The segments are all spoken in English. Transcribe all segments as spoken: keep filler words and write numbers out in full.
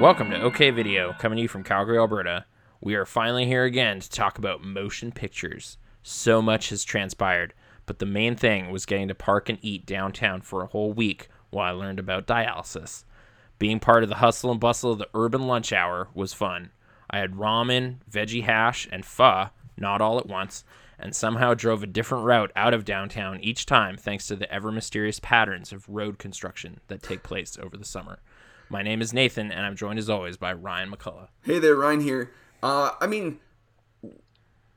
Welcome to OK Video, coming to you from Calgary, Alberta. We are finally here again to talk about motion pictures. So much has transpired, but the main thing was getting to park and eat downtown for a whole week while I learned about dialysis. Being part of the hustle and bustle of the urban lunch hour was fun. I had ramen, veggie hash, and pho, not all at once, and somehow drove a different route out of downtown each time thanks to the ever-mysterious patterns of road construction that take place over the summer. My name is Nathan, and I'm joined as always by Ryan McCullough. Hey there, Ryan here. Uh, I mean,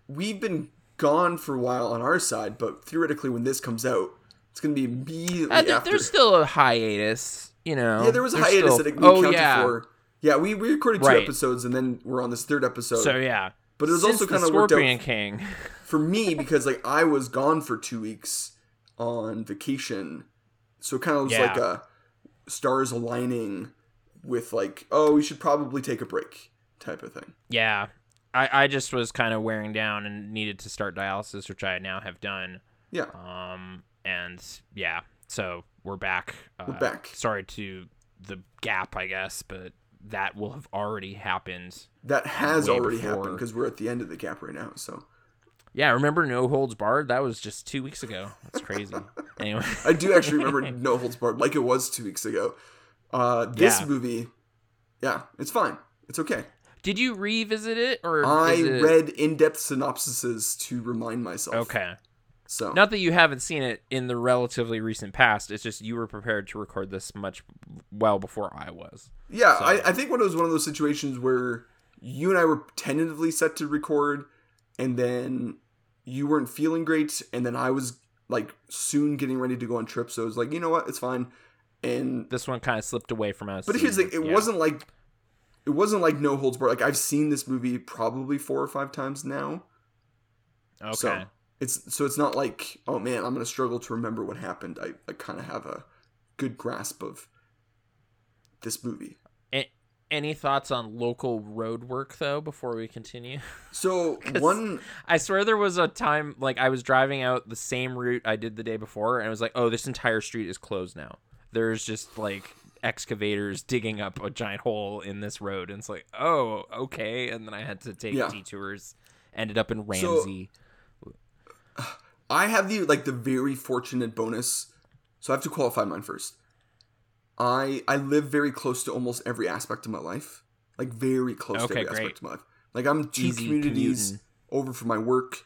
we've been gone for a while on our side, but theoretically when this comes out, it's going to be immediately uh, there, after. There's still a hiatus, you know. Yeah, there was a hiatus still... that we oh, counted yeah. for. Yeah, we, we recorded two right. episodes, and then we're on this third episode. So, yeah. But it was Since also kind of worked out Scorpion King. for me, because like I was gone for two weeks on vacation. So it kind of was yeah. like a stars aligning with like, oh, we should probably take a break type of thing. Yeah. I, I just was kind of wearing down and needed to start dialysis, which I now have done. Yeah. Um. And yeah, so we're back. Uh, we're back. Sorry to the gap, I guess, but that will have already happened. That has already before. happened because we're at the end of the gap right now. So yeah, remember No Holds Barred? That was just two weeks ago. That's crazy. Anyway, I do actually remember No Holds Barred like it was two weeks ago. Uh, this yeah. movie, yeah, it's fine. It's okay. Did you revisit it? Or I it... read in-depth synopsises to remind myself. Okay. So not that you haven't seen it in the relatively recent past. It's just you were prepared to record this much well before I was. Yeah, so. I, I think it was one of those situations where you and I were tentatively set to record, and then you weren't feeling great, and then I was like soon getting ready to go on trip, so I was like, you know what, it's fine. And this one kind of slipped away from us. But here's the thing, it yeah. wasn't like it wasn't like No Holds Barred. Like I've seen this movie probably four or five times now. Okay. So it's so it's not like, oh man, I'm gonna struggle to remember what happened. I, I kind of have a good grasp of this movie. Any thoughts on local road work, though, before we continue? So, one... I swear there was a time, like, I was driving out the same route I did the day before, and I was like, oh, this entire street is closed now. There's just, like, excavators digging up a giant hole in this road, and it's like, oh, okay. And then I had to take yeah. detours. Ended up in Ramsey. So, I have, the like, the very fortunate bonus, so I have to qualify mine first. I I live very close to almost every aspect of my life. Like, very close okay, to every great. aspect of my life. Like, I'm two Easy communities commuting. over for my work,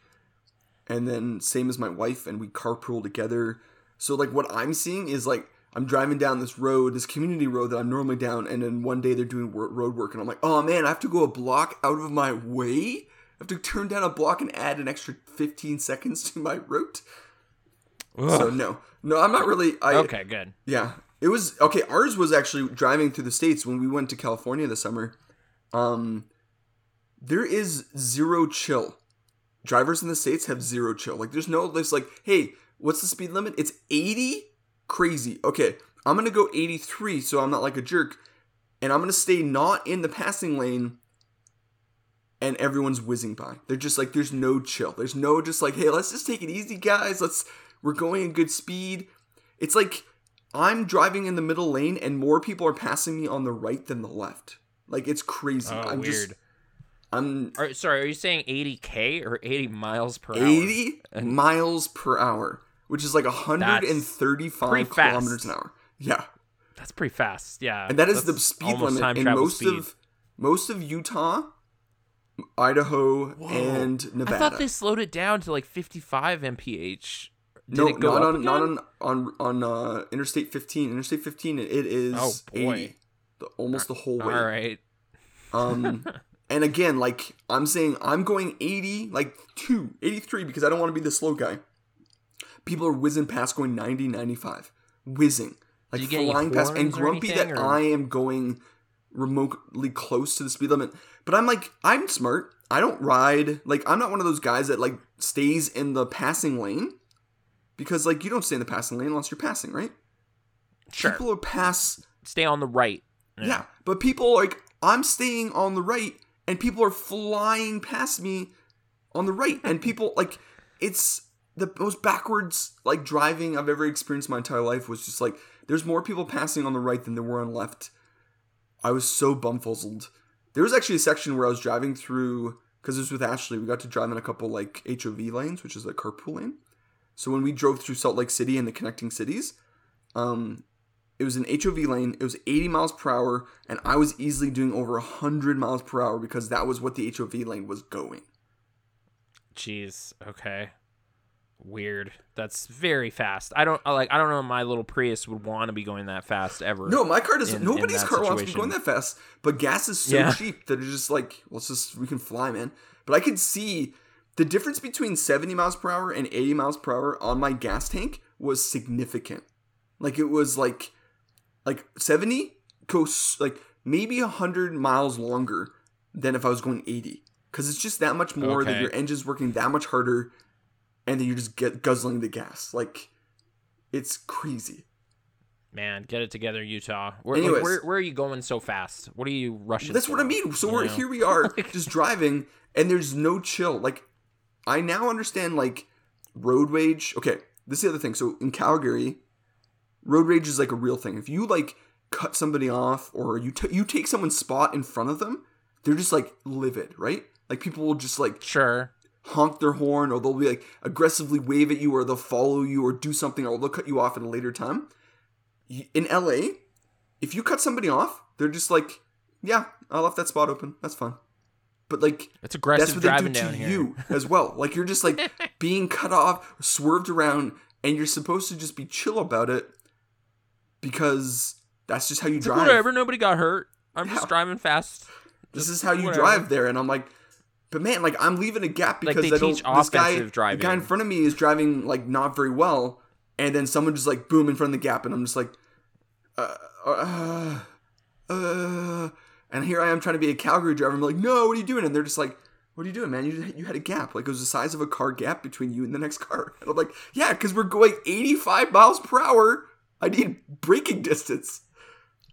and then same as my wife, and we carpool together. So, like, what I'm seeing is, like, I'm driving down this road, this community road that I'm normally down, and then one day they're doing road work, and I'm like, oh, man, I have to go a block out of my way? I have to turn down a block and add an extra fifteen seconds to my route? Ugh. So, no. No, I'm not really... I, okay, good. Yeah. It was, okay, ours was actually driving through the States when we went to California this summer. Um, there is zero chill. Drivers in the States have zero chill. Like, there's no, there's like, hey, what's the speed limit? It's eighty? Crazy. Okay, I'm going to go eighty-three so I'm not like a jerk. And I'm going to stay not in the passing lane. And everyone's whizzing by. They're just like, there's no chill. There's no just like, hey, let's just take it easy, guys. Let's, we're going at good speed. It's like... I'm driving in the middle lane, and more people are passing me on the right than the left. Like, it's crazy. Oh, I'm weird. Just, I'm are, sorry. Are you saying eighty K or eighty miles per hour? eighty miles per hour, which is like one hundred thirty-five kilometers an hour. Yeah, that's pretty fast. Yeah, and that is the speed limit in most speed. of most of Utah, Idaho, Whoa. and Nevada. I thought they slowed it down to like fifty-five miles per hour. Did no, it go not, on, not on on on uh, Interstate fifteen. Interstate fifteen, it is oh, eighty, the, almost the whole way. All right. Um, and again, like I'm saying, I'm going eighty, like two, eighty-three, because I don't want to be the slow guy. People are whizzing past, going ninety, ninety-five, whizzing, like flying past, and grumpy anything, that or? I am going remotely close to the speed limit. But I'm like, I'm smart. I don't ride. Like I'm not one of those guys that like stays in the passing lane. Because, like, you don't stay in the passing lane unless you're passing, right? Sure. People are pass... Stay on the right. Yeah. yeah. But people, are like, I'm staying on the right, and people are flying past me on the right. And people, like, it's the most backwards, like, driving I've ever experienced my entire life was just, like, there's more people passing on the right than there were on left. I was so bumfuzzled. There was actually a section where I was driving through, because it was with Ashley, we got to drive in a couple like H O V lanes, which is like carpool lane. So when we drove through Salt Lake City and the connecting cities, um, it was an H O V lane, it was eighty miles per hour, and I was easily doing over one hundred miles per hour because that was what the H O V lane was going. Jeez, okay. Weird. That's very fast. I don't like. I don't know if my little Prius would want to be going that fast ever. No, my car doesn't. In, nobody's in car situation. Wants to be going that fast. But gas is so yeah. cheap that it's just like, let's just, we can fly, man. But I could see the difference between seventy miles per hour and eighty miles per hour on my gas tank was significant. Like it was like, like seventy goes like maybe one hundred miles longer than if I was going eighty, because it's just that much more okay. that your engine's working that much harder. And then you just get guzzling the gas. Like, it's crazy. Man, get it together, Utah. Where, Anyways, where, where are you going so fast? What are you rushing That's for? What I mean. So we're, here we are just driving, and there's no chill. Like, I now understand, like, road rage. Okay, this is the other thing. So in Calgary, road rage is, like, a real thing. If you, like, cut somebody off or you, t- you take someone's spot in front of them, they're just, like, livid, right? Like, people will just, like... Sure. honk their horn, or they'll be like aggressively wave at you, or they'll follow you, or do something, or they'll cut you off at a later time. In L A, if you cut somebody off, they're just like, yeah, I left that spot open, that's fine. But like, it's aggressive, that's what driving they do to down you here. As well, like you're just like being cut off, swerved around, and you're supposed to just be chill about it because that's just how you it's drive. Like, whatever, nobody got hurt, I'm yeah. just driving fast, this just is how you whatever. drive there. And I'm like, but man, like I'm leaving a gap because like they I don't, teach this guy, the guy in front of me is driving like not very well, and then someone just like boom in front of the gap, and I'm just like, uh, uh, uh, and here I am trying to be a Calgary driver. I'm like, no, what are you doing? And they're just like, what are you doing, man? You you had a gap, like it was the size of a car gap between you and the next car. And I'm like, yeah, because we're going eighty-five miles per hour. I need braking distance.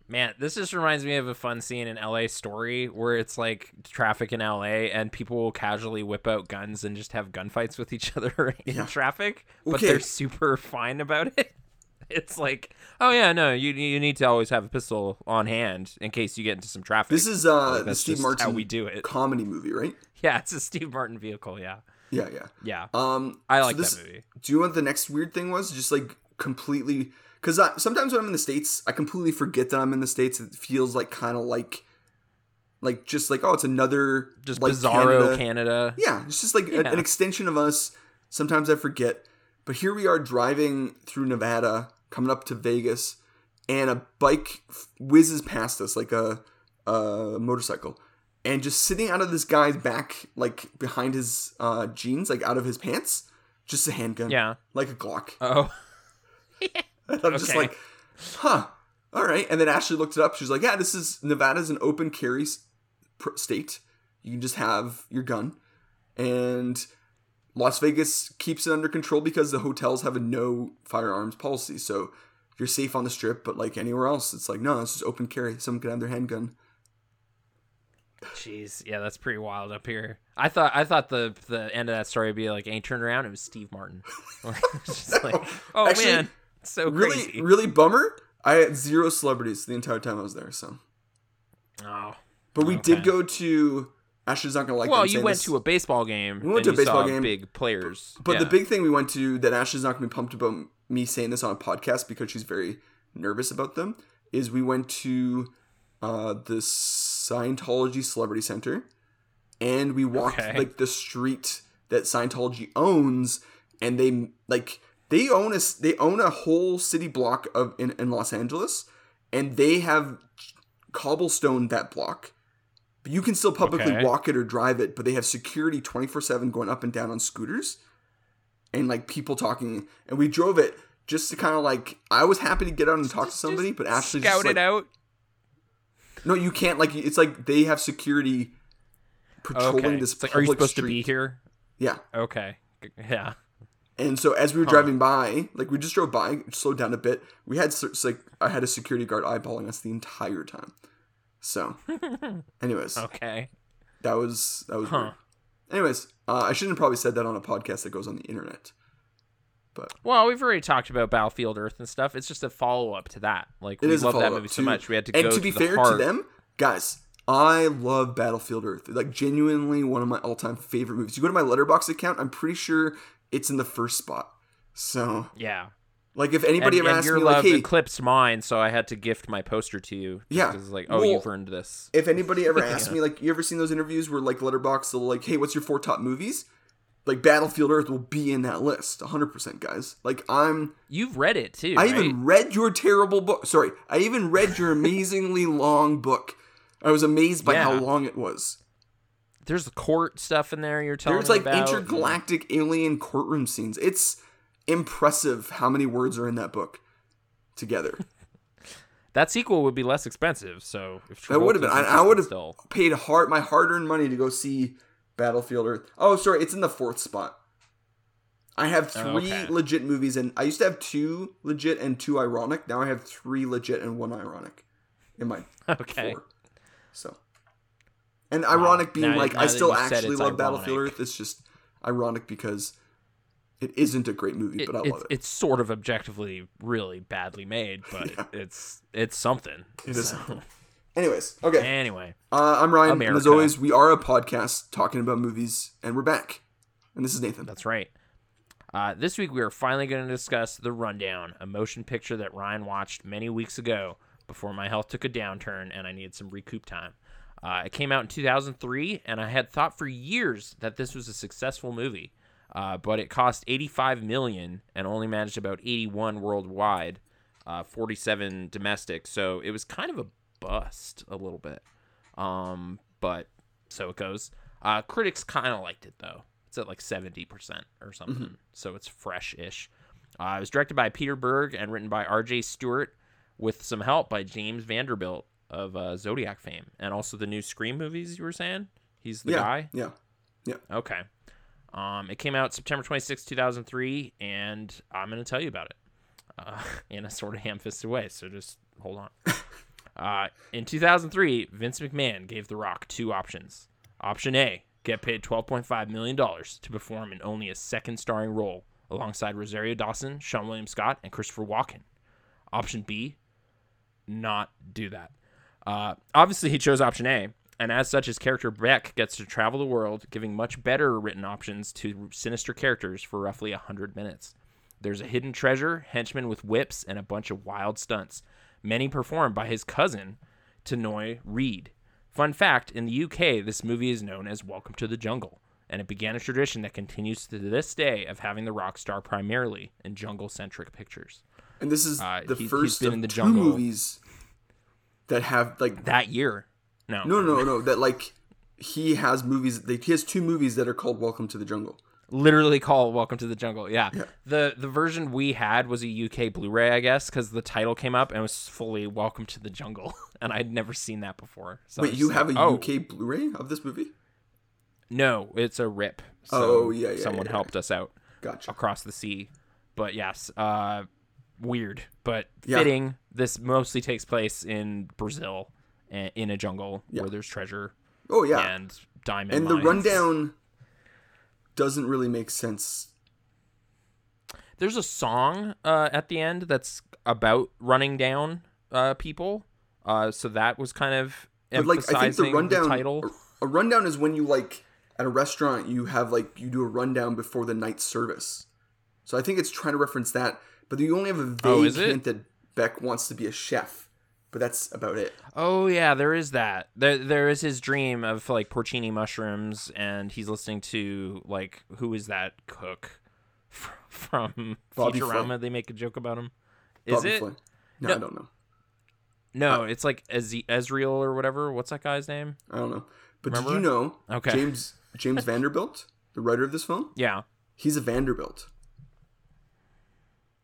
Man, this just reminds me of a fun scene in L A Story where it's like traffic in L A and people will casually whip out guns and just have gunfights with each other in yeah. traffic, but okay. they're super fine about it. It's like, oh yeah, no, you you need to always have a pistol on hand in case you get into some traffic. This is uh, like, the Steve Martin how we do it. Comedy movie, right? Yeah, it's a Steve Martin vehicle, yeah. Yeah, yeah. Yeah. Um, I like so this, that movie. Do you know what the next weird thing was? Just like completely... Because sometimes when I'm in the States, I completely forget that I'm in the States. It feels like kind of like, like just like, oh, it's another... Just like bizarro Canada. Canada. Yeah, it's just like yeah. a, an extension of us. Sometimes I forget. But here we are driving through Nevada, coming up to Vegas, and a bike whizzes past us, like a, a motorcycle. And just sitting out of this guy's back, like behind his uh, jeans, like out of his pants, just a handgun. Yeah. Like a Glock. Oh. Yeah. And I'm okay. just like, huh, all right. And then Ashley looked it up. She's like, yeah, this is, Nevada's an open carry state. You can just have your gun. And Las Vegas keeps it under control because the hotels have a no firearms policy. So you're safe on the strip, but like anywhere else, it's like, no, it's just open carry. Someone can have their handgun. Jeez, yeah, that's pretty wild up here. I thought I thought the the end of that story would be like, ain't turned around. It was Steve Martin. Just no. like, oh, Actually, man. So crazy. Really, really bummer. I had zero celebrities the entire time I was there. So, oh, but we okay. did go to. Ashley's not gonna like. Well, you went this. to a baseball game. We went to a baseball game. Big players, but, but yeah. the big thing we went to that Ashley's not gonna be pumped about me saying this on a podcast because she's very nervous about them is we went to uh, the Scientology Celebrity Center, and we walked okay. like the street that Scientology owns, and they like. They own a, they own a whole city block of in, in Los Angeles, and they have cobblestoned that block. But you can still publicly okay. walk it or drive it, but they have security twenty-four seven going up and down on scooters and, like, people talking. And we drove it just to kind of, like – I was happy to get out and talk just, to somebody, but Ashley just, like – Scout it out? No, you can't. Like, it's like they have security patrolling okay. this it's public like, are you supposed street. to be here? Yeah. Okay. Yeah. And so as we were driving by, like we just drove by, slowed down a bit. We had like I had a security guard eyeballing us the entire time. So, anyways, okay, that was that was. Huh. Weird. Anyways, uh, I shouldn't have probably said that on a podcast that goes on the internet. But well, we've already talked about Battlefield Earth and stuff. It's just a follow up to that. Like it we love that movie to, so much, we had to and go to, to be to the fair heart. to them. Guys, I love Battlefield Earth. Like, genuinely one of my all-time favorite movies. You go to my Letterboxd account, I'm pretty sure it's in the first spot. So yeah. Like, if anybody and, ever and asked me, like, hey... your love eclipsed mine, so I had to gift my poster to you. Yeah. Because, like, oh, well, you've earned this. If anybody ever asked yeah. me, like, you ever seen those interviews where, like, Letterboxd will, like, hey, what's your four top movies? Like, Battlefield Earth will be in that list. one hundred percent, guys. Like, I'm... You've read it, too, I right? even read your terrible book. Sorry. I even read your amazingly long book. I was amazed by yeah. how long it was. There's the court stuff in there you're telling There's, me like, about. intergalactic yeah. alien courtroom scenes. It's... impressive how many words are in that book together. That sequel would be less expensive, so if that would have been I, I would have still. paid hard my hard-earned money to go see Battlefield Earth. Oh, sorry, it's in the fourth spot. I have three oh, okay. legit movies, and I used to have two legit and two ironic. Now I have three legit and one ironic in my okay. four. So, and ironic wow. being now, like I still actually love ironic. Battlefield Earth. It's just ironic because. It isn't a great movie, but it, I love it. It's sort of objectively really badly made, but yeah. it, it's it's something. It is. So. Anyways, okay. Anyway. Uh, I'm Ryan, America. And as always, we are a podcast talking about movies, and we're back. And this is Nathan. That's right. Uh, this week, we are finally going to discuss The Rundown, a motion picture that Ryan watched many weeks ago before my health took a downturn and I needed some recoup time. Uh, it came out in two thousand three, and I had thought for years that this was a successful movie. Uh, but it cost eighty-five million dollars and only managed about eighty-one worldwide, uh, forty-seven domestic. So it was kind of a bust a little bit. Um, but so it goes. Uh, critics kind of liked it, though. It's at like seventy percent or something. Mm-hmm. So it's fresh-ish. Uh, it was directed by Peter Berg and written by R J Stewart with some help by James Vanderbilt of uh, Zodiac fame. And also the new Scream movies you were saying? He's the yeah, guy? Yeah. Yeah. Okay. Um, it came out September twenty-sixth, two thousand three, and I'm going to tell you about it uh, in a sort of ham-fisted way, so just hold on. Uh, in two thousand three, Vince McMahon gave The Rock two options. Option A, get paid twelve point five million dollars to perform in only a second starring role alongside Rosario Dawson, Seann William Scott, and Christopher Walken. Option B, not do that. Uh, obviously, he chose option A. And as such, his character Beck gets to travel the world, giving much better written options to sinister characters for roughly one hundred minutes. There's a hidden treasure, henchmen with whips, and a bunch of wild stunts, many performed by his cousin, Tenoy Reed. Fun fact, in the U K, this movie is known as Welcome to the Jungle, and it began a tradition that continues to this day of having The Rock star primarily in jungle-centric pictures. And this is uh, the he, first of the two jungle. movies that have, like... That year. No, no, no, no. That like he has movies. Like, he has two movies that are called Welcome to the Jungle. Literally called Welcome to the Jungle. Yeah. yeah. The the version we had was a U K Blu-ray, I guess, because the title came up and it was fully Welcome to the Jungle, and I'd never seen that before. So Wait, you have like, a oh. U K Blu-ray of this movie? No, it's a rip. So oh yeah, yeah. Someone yeah, yeah. helped us out. Gotcha. Across the sea, but yes, uh, weird, but yeah. fitting. This mostly takes place in Brazil. In a jungle yeah. where there's treasure. Oh, yeah. And diamond And mines. The rundown doesn't really make sense. There's a song uh, at the end that's about running down uh, people. Uh, so that was kind of emphasizing but, like, I think the, rundown, the title. A rundown is when you, like, at a restaurant, you have, like, you do a rundown before the night service. So I think it's trying to reference that. But you only have a vague oh, hint that Beck wants to be a chef. But that's about it. Oh, yeah, there is that. There, there is his dream of, like, porcini mushrooms, and he's listening to, like, who is that cook from Bobby Futurama? Flynn. They make a joke about him. Is Bobby it? Flynn. No, no, I don't know. No, uh, it's, like, Ez- Ezreal or whatever. What's that guy's name? I don't know. But Remember? did you know okay. James James Vanderbilt, the writer of this film? Yeah. He's a Vanderbilt.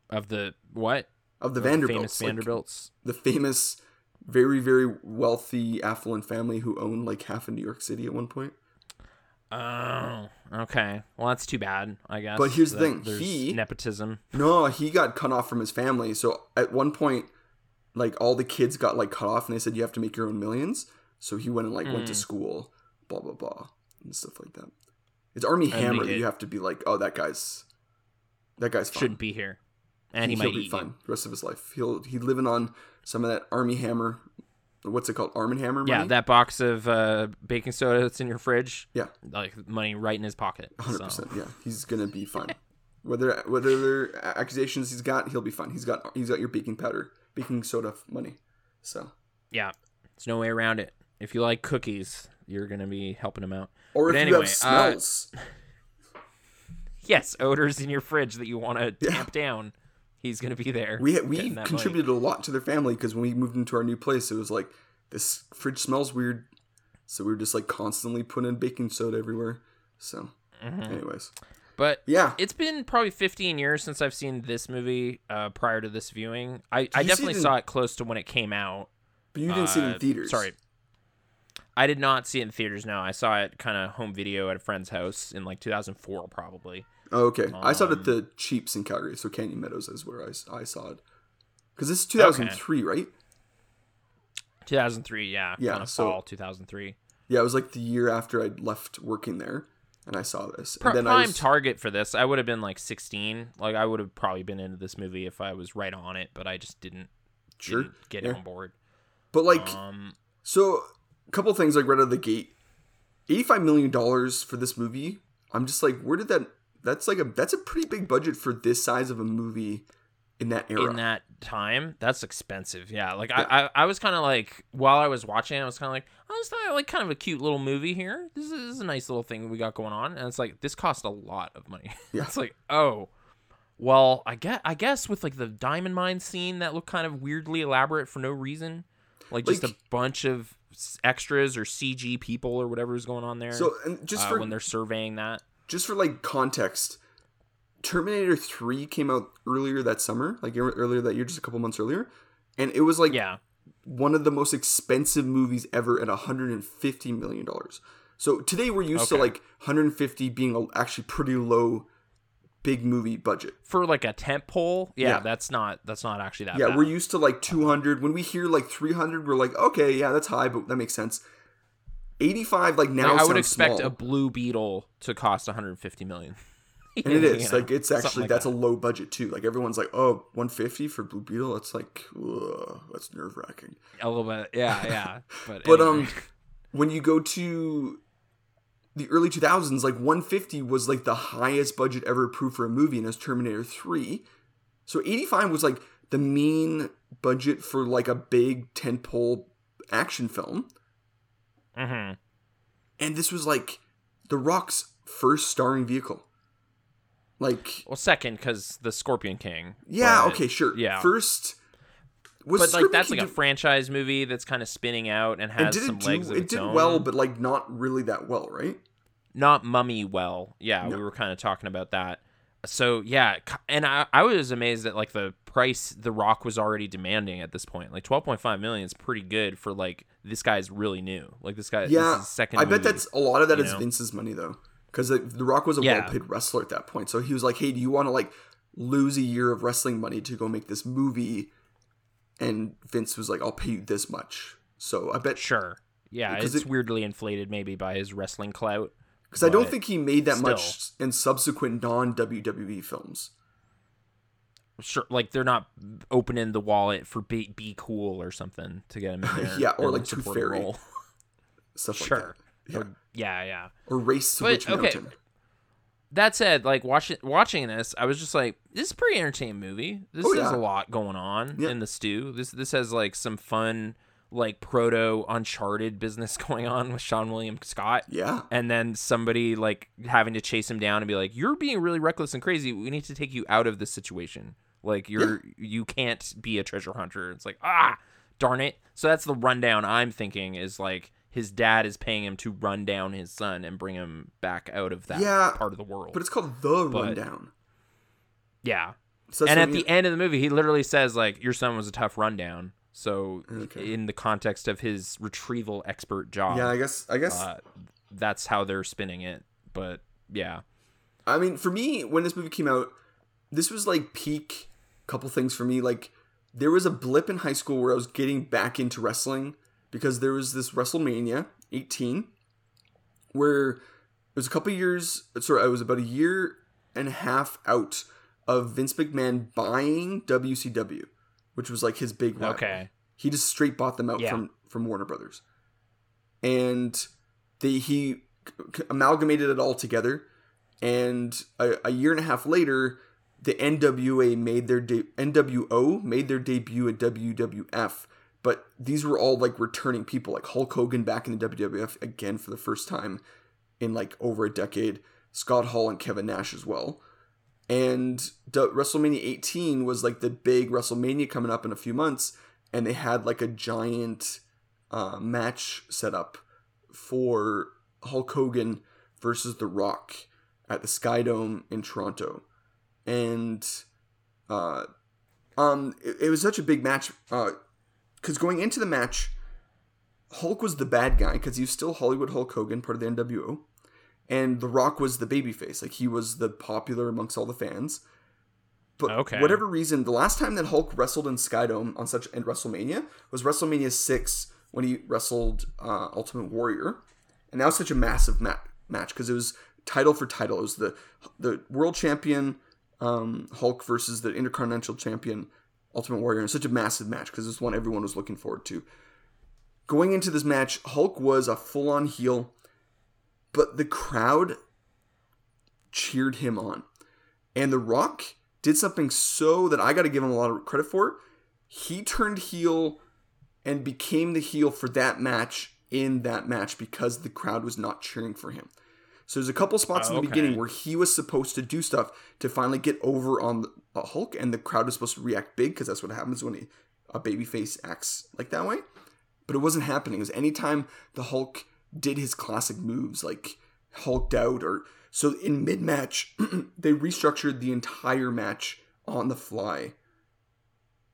Of the what? Of the oh, Vanderbilts. Famous like, Vanderbilts. The famous, very, very wealthy, affluent family who owned like half of New York City at one point. Oh, okay. Well, that's too bad, I guess. But here's the thing. He, nepotism. No, he got cut off from his family. So at one point, like all the kids got like cut off and they said, you have to make your own millions. So he went and like mm. went to school, blah, blah, blah, and stuff like that. It's Armie Hammer that you have to be like, oh, that guy's, that guy's fine. Shouldn't be here. And he, he might he'll be eat fine him. the rest of his life. He'll he's living on some of that Armie Hammer what's it called? Armie Hammer money? Yeah, that box of uh, baking soda that's in your fridge. Yeah. Like money right in his pocket. one hundred percent. So. Yeah. He's going to be fine. Whether whether there are accusations he's got, he'll be fine. He's got he's got your baking powder, baking soda money. So. Yeah. There's no way around it. If you like cookies, you're going to be helping him out. Or but if anyway, you have smells. Uh, yes, odors in your fridge that you want to yeah. tamp down. He's going to be there. We we contributed money. a lot to their family because when we moved into our new place, it was like, this fridge smells weird. So we were just like constantly putting in baking soda everywhere. So mm-hmm. anyways. But yeah, it's been probably fifteen years since I've seen this movie uh, prior to this viewing. I, I definitely it in, saw it close to when it came out. But you didn't uh, see it in theaters. Sorry. I did not see it in theaters, no. I saw it kind of home video at a friend's house in like two thousand four probably. Oh, okay. Um, I saw it at the Cheaps in Calgary, so Canyon Meadows is where I, I saw it. Because this is two thousand three, okay. right? two thousand three, yeah. Yeah, kind of so, fall two thousand three. Yeah, it was like the year after I'd left working there, and I saw this. Pro- and then prime I was... target for this. I would have been like sixteen. Like I would have probably been into this movie if I was right on it, but I just didn't, sure. didn't get yeah. it on board. But like, um, so a couple things like right out of the gate. eighty-five million dollars for this movie. I'm just like, where did that... That's like a that's a pretty big budget for this size of a movie in that era. In that time, that's expensive. Yeah, like yeah. I, I, I was kind of like while I was watching, I was kind of like I was thought like kind of a cute little movie here. This is, this is a nice little thing we got going on, and it's like this cost a lot of money. Yeah. It's like oh, well I guess I guess with like the diamond mine scene that looked kind of weirdly elaborate for no reason, like, like just a bunch of extras or C G people or whatever is going on there. So and just uh, for when they're surveying that. Just for, like, context, Terminator three came out earlier that summer, like, earlier that year, just a couple months earlier, and it was, like, yeah. one of the most expensive movies ever at one hundred fifty million dollars. So, today we're used okay. to, like, one hundred fifty being a actually pretty low big movie budget. For, like, a tentpole? Yeah, yeah. that's not that's not actually that yeah, bad. Yeah, we're used to, like, two hundred. When we hear, like, three hundred, we're like, okay, yeah, that's high, but that makes sense. eighty-five, like now, like, I would expect small. A Blue Beetle to cost one hundred fifty million dollars. And it is, you know, like it's actually like that's that. A low budget too. Like everyone's like, oh, one hundred fifty for Blue Beetle. That's like, ugh, that's nerve wracking. A little bit, yeah, yeah. But, but anyway. um, when you go to the early two thousands, like one hundred fifty was like the highest budget ever approved for a movie, and it was Terminator three. So eighty-five was like the mean budget for like a big tentpole action film. Mm-hmm. And this was like The Rock's first starring vehicle. Like, well, second because the Scorpion King. Yeah. Okay. Sure. Yeah. First was, but Scorpion like that's King like a did... franchise movie that's kind of spinning out and has and some it legs. Do, of it its did own. Well, but like not really that well, right? Not mummy well. Yeah, no. We were kind of talking about that. So yeah, and I I was amazed at like the price The Rock was already demanding at this point. Like twelve point five million is pretty good for like. This guy's really new. Like this guy, yeah. This is second. I bet movie, that's a lot of that is know? Vince's money though, because like, The Rock was a yeah. well-paid wrestler at that point. So he was like, "Hey, do you want to like lose a year of wrestling money to go make this movie?" And Vince was like, "I'll pay you this much." So I bet sure, yeah, it's it, weirdly inflated maybe by his wrestling clout. Because I don't think he made that still. Much in subsequent non-W W E films. Sure, like they're not opening the wallet for Be, be Cool or something to get him in there. yeah, or like Tooth Fairy. Stuff sure. like that. Yeah. Or, yeah, yeah. Or Race to but, Witch Mountain. Okay. That said, like watch, watching this, I was just like, this is a pretty entertaining movie. This oh, has yeah. a lot going on yeah. in the stew. This this has like some fun, like proto Uncharted business going on with Seann William Scott. Yeah. And then somebody like having to chase him down and be like, you're being really reckless and crazy. We need to take you out of this situation. Like you're, yeah. you can't be a treasure hunter. It's like, ah, darn it. So that's the rundown I'm thinking is like his dad is paying him to run down his son and bring him back out of that yeah, part of the world. But it's called The but, Rundown. Yeah. So and at you... the end of the movie, he literally says like, your son was a tough rundown. So okay. in the context of his retrieval expert job, yeah, I guess, I guess uh, that's how they're spinning it. But yeah, I mean, for me, when this movie came out, this was like peak. Couple things for me, like there was a blip in high school where I was getting back into wrestling because there was this WrestleMania eighteen where it was a couple years. Sorry, I was about a year and a half out of Vince McMahon buying W C W. Which was like his big rival. Okay. He just straight bought them out yeah. from from Warner Brothers. And they, he amalgamated it all together. And a, a year and a half later, the N W A made their de- N W O made their debut at W W F. But these were all like returning people, like Hulk Hogan back in the W W F again for the first time in like over a decade. Scott Hall and Kevin Nash as well. And WrestleMania eighteen was like the big WrestleMania coming up in a few months. And they had like a giant uh, match set up for Hulk Hogan versus The Rock at the Skydome in Toronto. And uh, um, it, it was such a big match. Uh, Because going into the match, Hulk was the bad guy because he was still Hollywood Hulk Hogan, part of the N W O. And The Rock was the babyface. Like, he was the popular amongst all the fans. But okay. Whatever reason, the last time that Hulk wrestled in Skydome on such in WrestleMania was WrestleMania six when he wrestled uh, Ultimate Warrior. And that was such a massive ma- match because it was title for title. It was the, the world champion um, Hulk versus the Intercontinental champion Ultimate Warrior, and such a massive match because this one everyone was looking forward to. Going into this match, Hulk was a full-on heel, but the crowd cheered him on. And The Rock did something so that I got to give him a lot of credit for. He turned heel and became the heel for that match in that match because the crowd was not cheering for him. So there's a couple spots oh, in the okay. beginning where he was supposed to do stuff to finally get over on the Hulk, and the crowd was supposed to react big because that's what happens when a, a babyface acts like that way. But it wasn't happening. It was anytime the Hulk did his classic moves, like hulked out, or so in mid-match, they restructured the entire match on the fly,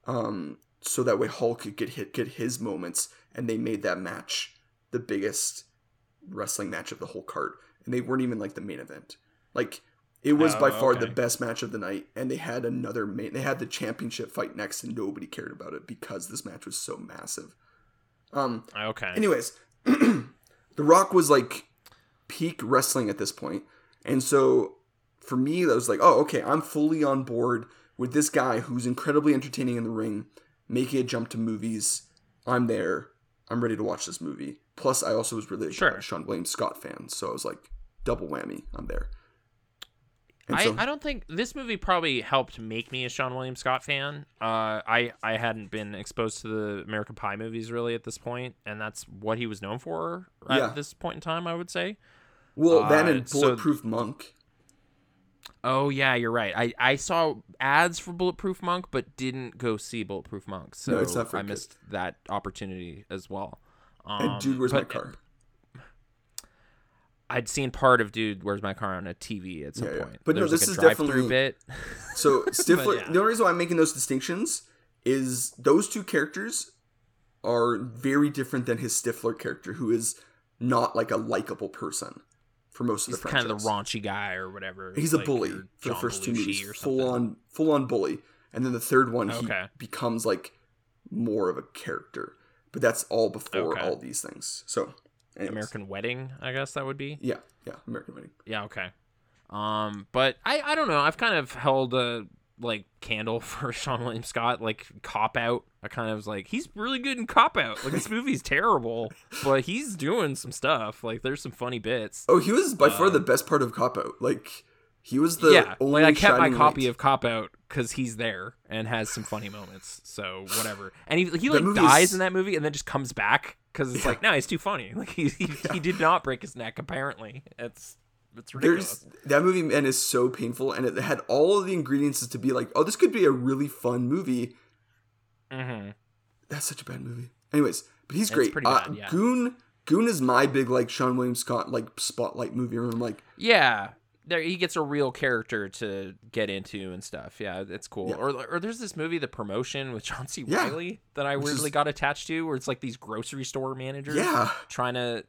um, so that way Hulk could get hit, get his moments, and they made that match the biggest wrestling match of the whole card. And they weren't even like the main event. Like, it was oh, by far okay. the best match of the night. And they had another main, they had the championship fight next, and nobody cared about it because this match was so massive. Um, okay. Anyways, The Rock was like peak wrestling at this point. And so for me, that was like, oh, okay, I'm fully on board with this guy who's incredibly entertaining in the ring, making a jump to movies. I'm there. I'm ready to watch this movie. Plus, I also was really sure. a Seann William Scott fan, so I was like, double whammy, I'm there. I, so, I don't think... This movie probably helped make me a Seann William Scott fan. Uh, I, I hadn't been exposed to the American Pie movies, really, at this point, and that's what he was known for at yeah. this point in time, I would say. Well, uh, that and Bulletproof so, Monk. Oh, yeah, you're right. I, I saw ads for Bulletproof Monk, but didn't go see Bulletproof Monk, so no, it's not for I good. missed that opportunity as well. Um, and Dude, Where's My Car? I'd seen part of Dude, Where's My Car on a T V at some yeah, yeah. point. But there no, this like is definitely... Bit. So, Stifler, yeah. the only reason why I'm making those distinctions is those two characters are very different than his Stifler character, who is not like a likable person for most of he's the franchise. He's kind of the raunchy guy or whatever. He's like, a bully for the first Belushi two movies. Full-on full on bully. And then the third one, okay. he becomes like more of a character. But that's all before okay. all these things. So, anyways. American Wedding, I guess that would be. Yeah, yeah, American Wedding. Yeah, okay. Um, but I, I don't know. I've kind of held a like candle for Seann William Scott, like Cop Out. I kind of was like, he's really good in Cop Out. Like, this movie's terrible, but he's doing some stuff. Like, there's some funny bits. Oh, he was by um, far the best part of Cop Out. Like, he was the yeah. Only like, I kept my copy light. of Cop Out because he's there and has some funny moments. So whatever. And he he like dies is... in that movie and then just comes back because it's yeah. like no, he's too funny. Like he he, yeah. he did not break his neck apparently. It's it's ridiculous. There's, that movie and is so painful, and it had all of the ingredients to be like, oh, this could be a really fun movie. Mm-hmm. That's such a bad movie. Anyways, but he's great. It's pretty uh, bad, yeah. Goon Goon is my big like Seann William Scott like spotlight movie where I'm like yeah. There, he gets a real character to get into and stuff. Yeah, it's cool. Yeah. Or or there's this movie, The Promotion, with John C. Yeah. Reilly that I weirdly got attached to, where it's like these grocery store managers yeah. trying to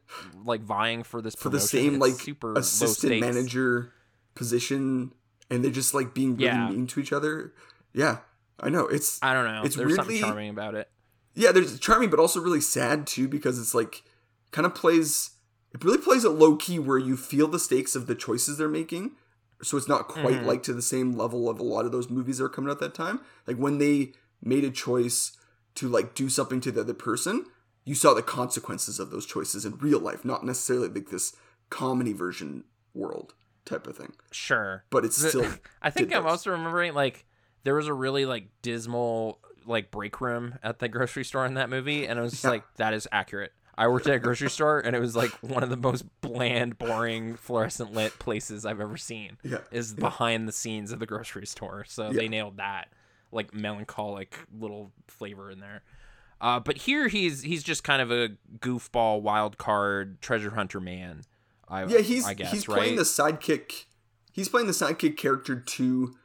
like vying for this promotion. For the same it's like super assistant manager position, and they're just like being really yeah. mean to each other. Yeah, I know. It's I don't know. It's there's weirdly, something charming about it. Yeah, there's charming, but also really sad too, because it's like kind of plays. It really plays it low key where you feel the stakes of the choices they're making. So it's not quite mm-hmm. like to the same level of a lot of those movies that are coming out that time. Like when they made a choice to like do something to the other person, you saw the consequences of those choices in real life, not necessarily like this comedy version world type of thing. Sure. But it's still... I think I'm those. also remembering, like, there was a really, like, dismal, like, break room at the grocery store in that movie, and I was just yeah. like, that is accurate. I worked at a grocery store, and it was, like, one of the most bland, boring, fluorescent lit places I've ever seen. Yeah. Is yeah. behind the scenes of the grocery store. So yeah. they nailed that, like, melancholic little flavor in there. Uh, but here he's he's just kind of a goofball, wild card, treasure hunter man. I, yeah, he's I guess, he's right? playing the sidekick. He's playing the sidekick character to,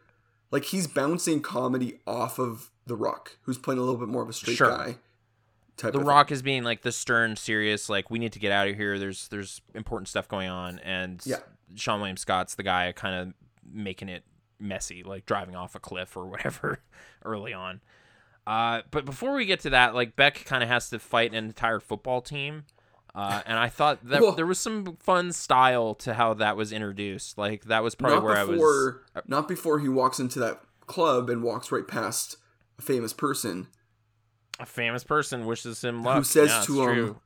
like, he's bouncing comedy off of The Rock, who's playing a little bit more of a straight sure. guy. Type the of Rock thing. Is being like the stern, serious, like, we need to get out of here. There's there's important stuff going on, and yeah. Seann William Scott's the guy kind of making it messy, like driving off a cliff or whatever early on. Uh, but before we get to that, like, Beck kind of has to fight an entire football team. Uh, and I thought that well, there was some fun style to how that was introduced. Like, that was probably where before, I was. Not before he walks into that club and walks right past a famous person. A famous person wishes him luck. Who says yeah, to him,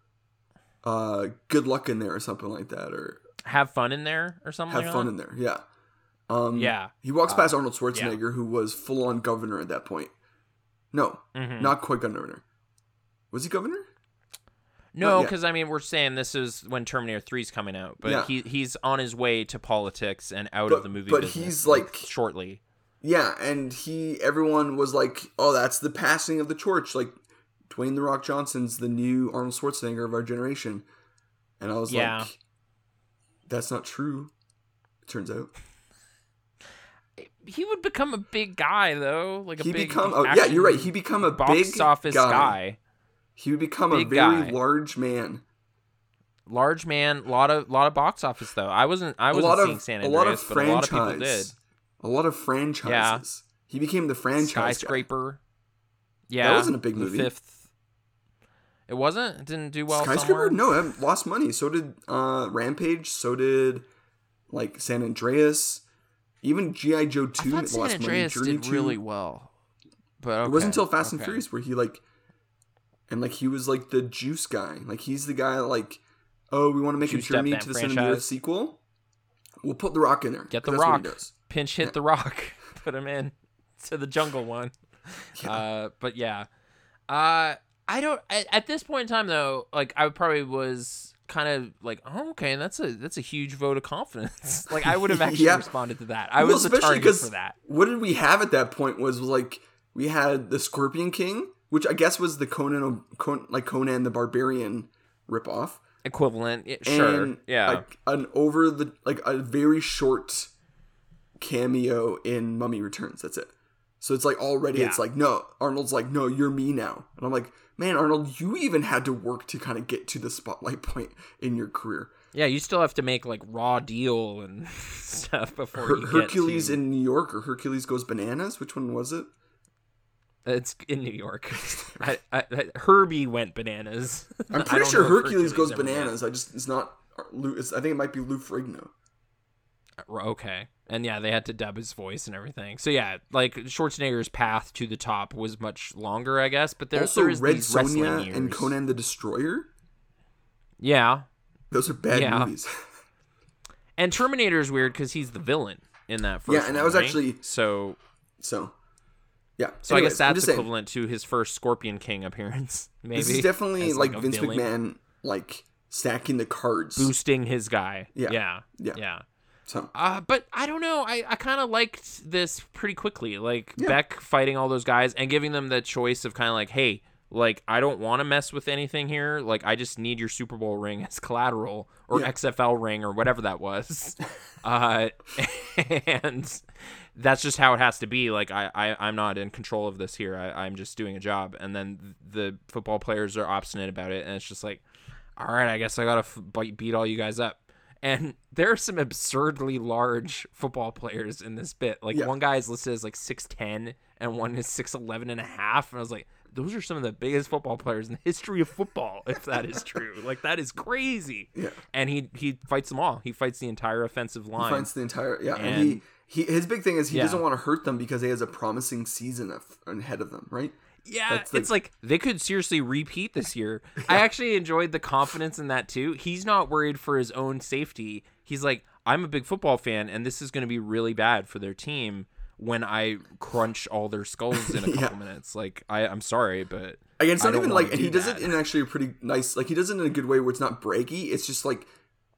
uh, good luck in there or something like that. Or have fun in there or something have like that. Have fun in there, yeah. Um, yeah. He walks past uh, Arnold Schwarzenegger, yeah. who was full-on governor at that point. No, mm-hmm. not quite governor. Was he governor? No, because, I mean, we're saying this is when Terminator three is coming out. But yeah. he he's on his way to politics and out but, of the movie but business. But he's, like, like... shortly. Yeah, and he... Everyone was like, oh, that's the passing of the torch. Like, Dwayne The Rock Johnson's the new Arnold Schwarzenegger of our generation. And I was yeah. like, that's not true, it turns out. He would become a big guy, though. Like a he big become, oh, yeah, you're right. He become a box big office guy. guy. He would become big a very guy. large man. Large man, lot of lot of box office though. I wasn't I wasn't seeing of, San Andreas, a lot of but a lot of people did. A lot of franchises. Yeah. He became the franchise Skyscraper. Guy. Yeah. That wasn't a big movie. The fifth. It wasn't? It didn't do well Skyscraper? Somewhere? No, it lost money. So did uh, Rampage, so did like San Andreas. Even G I Joe two I thought San Andreas money. did really well. But okay, it wasn't until Fast okay. and Furious where he like and like he was like the juice guy. Like he's the guy like, oh, we want to make juice a journey to the San Andreas sequel. We'll put The Rock in there. Get The Rock. Pinch hit yeah. The Rock. Put him in to the jungle one. Yeah. Uh, but yeah. Uh, I don't at, at this point in time though, like I probably was kind of like, oh, okay, that's a that's a huge vote of confidence. Like I would have actually yeah. responded to that. I well, was the target for that. What did we have at that point was like we had the Scorpion King, which I guess was the Conan, Con, like Conan the Barbarian ripoff equivalent. Yeah, sure, and yeah, like an over the like a very short cameo in Mummy Returns. That's it. So it's like already yeah. it's like no, Arnold's like no, you're me now, and I'm like, man, Arnold, you even had to work to kind of get to the spotlight point in your career. Yeah, you still have to make like Raw Deal and stuff before Her- you get Hercules to... in New York or Hercules Goes Bananas. Which one was it? It's in New York. I, I, I, Herbie went bananas. I'm pretty sure Hercules, Hercules Goes Bananas. Went. I just it's not. It's, I think it might be Lou Ferrigno. Okay, and yeah, they had to dub his voice and everything. So yeah, like Schwarzenegger's path to the top was much longer, I guess. But there's also there is Red Sonia and Conan the Destroyer. Yeah, those are bad yeah. movies. And Terminator is weird because he's the villain in that first. Yeah, and that was right? actually so. So, yeah. So anyways, I guess that's equivalent saying. to his first Scorpion King appearance. Maybe this is definitely like, like Vince villain. McMahon, like stacking the cards, boosting his guy. Yeah, yeah, yeah. yeah. So. Uh, but I don't know. I, I kind of liked this pretty quickly. Like yeah. Beck fighting all those guys and giving them the choice of kind of like, hey, like, I don't want to mess with anything here. Like, I just need your Super Bowl ring as collateral or yeah. X F L ring or whatever that was. uh, and that's just how it has to be. Like, I, I, I'm not in control of this here. I, I'm just doing a job. And then the football players are obstinate about it. And it's just like, all right, I guess I got to f- bite, beat all you guys up. And there are some absurdly large football players in this bit. Like, yeah. one guy is listed as, like, six ten, and one is six eleven and a half. And I was like, those are some of the biggest football players in the history of football, if that is true. Like, that is crazy. Yeah. And he, he fights them all. He fights the entire offensive line. He fights the entire – yeah. And, and he, he his big thing is he yeah. doesn't want to hurt them because he has a promising season ahead of them, right? Yeah, That's like, it's like they could seriously repeat this year. Yeah. I actually enjoyed the confidence in that too. He's not worried for his own safety. He's like, I'm a big football fan, and this is going to be really bad for their team when I crunch all their skulls in a couple yeah. minutes. Like, I, I'm sorry, but again, it's not even like, and do he does that. It in actually a pretty nice, like he does it in a good way where it's not breaky. It's just like,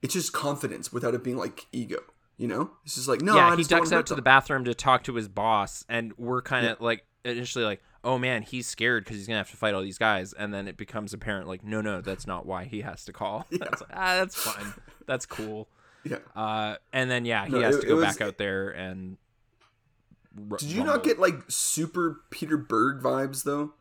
it's just confidence without it being like ego. You know, it's just like, no, yeah, I he ducks out to them. The bathroom to talk to his boss, and we're kind of yeah. like initially like, oh man, he's scared because he's gonna have to fight all these guys, and then it becomes apparent like, no, no, that's not why he has to call. Yeah. That's like, ah, that's fine, that's cool. Yeah, uh, and then yeah, he no, has it, to go was, back out there and. R- Did you rumble. Not get like super Peter Berg vibes though?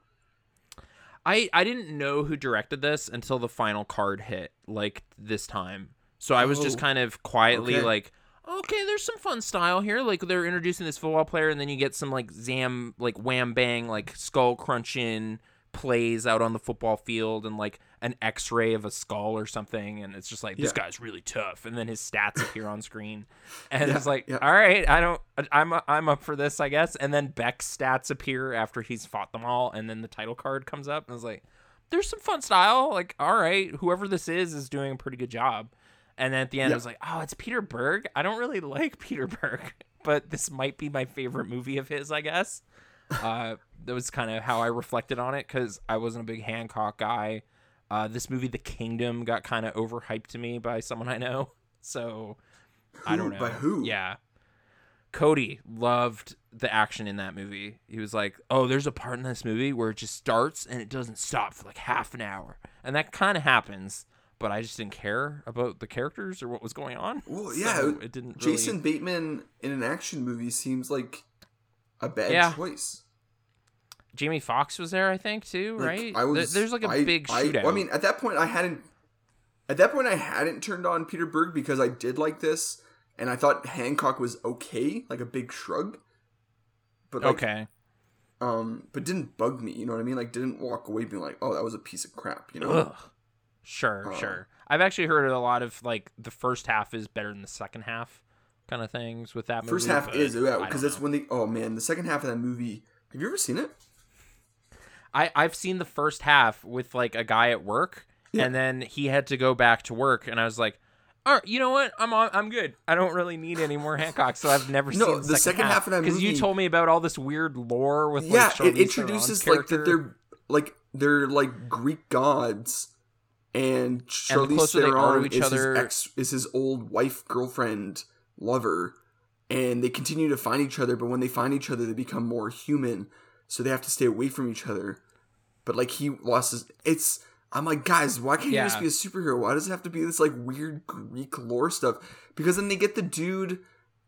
I I didn't know who directed this until the final card hit, like this time. So I was oh, just kind of quietly okay. like. Okay, there's some fun style here. Like, they're introducing this football player, and then you get some, like, zam, like, wham-bang, like, skull-crunching plays out on the football field and, like, an x-ray of a skull or something, and it's just like, this yeah. guy's really tough, and then his stats appear on screen. And yeah, it's like, yeah. all right, I don't, I'm, I'm up for this, I guess. And then Beck's stats appear after he's fought them all, and then the title card comes up, and I was like, there's some fun style. Like, all right, whoever this is is doing a pretty good job. And then at the end, yeah. I was like, oh, it's Peter Berg? I don't really like Peter Berg, but this might be my favorite movie of his, I guess. Uh, that was kind of how I reflected on it because I wasn't a big Hancock guy. Uh, this movie, The Kingdom, got kind of overhyped to me by someone I know. So, who, I don't know. By who? Yeah. Cody loved the action in that movie. He was like, oh, there's a part in this movie where it just starts and it doesn't stop for like half an hour. And that kind of happens. But I just didn't care about the characters or what was going on. Well, yeah, so it didn't. Jason really... Bateman in an action movie seems like a bad yeah. choice. Jamie Foxx was there, I think, too, like, right? I was, There's like a I, big I, shootout. I mean, at that point, I hadn't. At that point, I hadn't turned on Peter Berg because I did like this, and I thought Hancock was okay, like a big shrug. But like, okay. Um, but didn't bug me. You know what I mean? Like, didn't walk away being like, "Oh, that was a piece of crap." You know. Ugh. Sure, oh. sure. I've actually heard a lot of, like, the first half is better than the second half kind of things with that movie. First half is, yeah, because that's when they, oh, man, the second half of that movie, have you ever seen it? I, I've seen the first half with, like, a guy at work, yeah. and then he had to go back to work, and I was like, all right, you know what? I'm on, I'm good. I don't really need any more Hancock, so I've never no, seen the, the second, second half. half of that movie. Because you told me about all this weird lore with, like, yeah, Charlize it introduces, like, that they're, like, they're, like, Greek gods. And Charlize Theron is his ex, is his old wife, girlfriend, lover, and they continue to find each other. But when they find each other, they become more human, so they have to stay away from each other. But like he lost his, it's. I'm like, guys, why can't yeah. you just be a superhero? Why does it have to be this like weird Greek lore stuff? Because then they get the dude,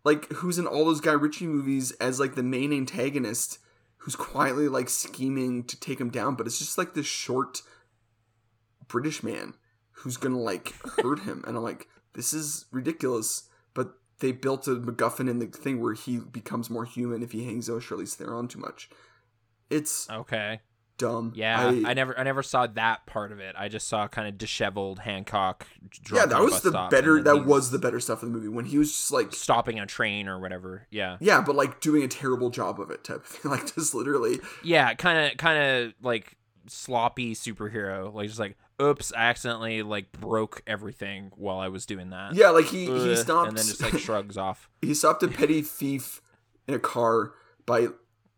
like who's in all those Guy Ritchie movies as like the main antagonist, who's quietly like scheming to take him down. But it's just like this short. British man who's gonna like hurt him, and I'm like, this is ridiculous. But they built a MacGuffin in the thing where he becomes more human if he hangs out with Charlize Theron too much. It's okay, dumb. Yeah, I, I never, I never saw that part of it. I just saw kind of disheveled Hancock. Yeah, that was the better. That was the better stuff of the movie when he was just like stopping a train or whatever. Yeah, yeah, but like doing a terrible job of it, type of thing. Like just literally. Yeah, kind of, kind of like sloppy superhero. Like just like. Oops, I accidentally like broke everything while I was doing that. Yeah, like he, Ugh, he stopped and then just like shrugs off. He stopped a petty thief in a car by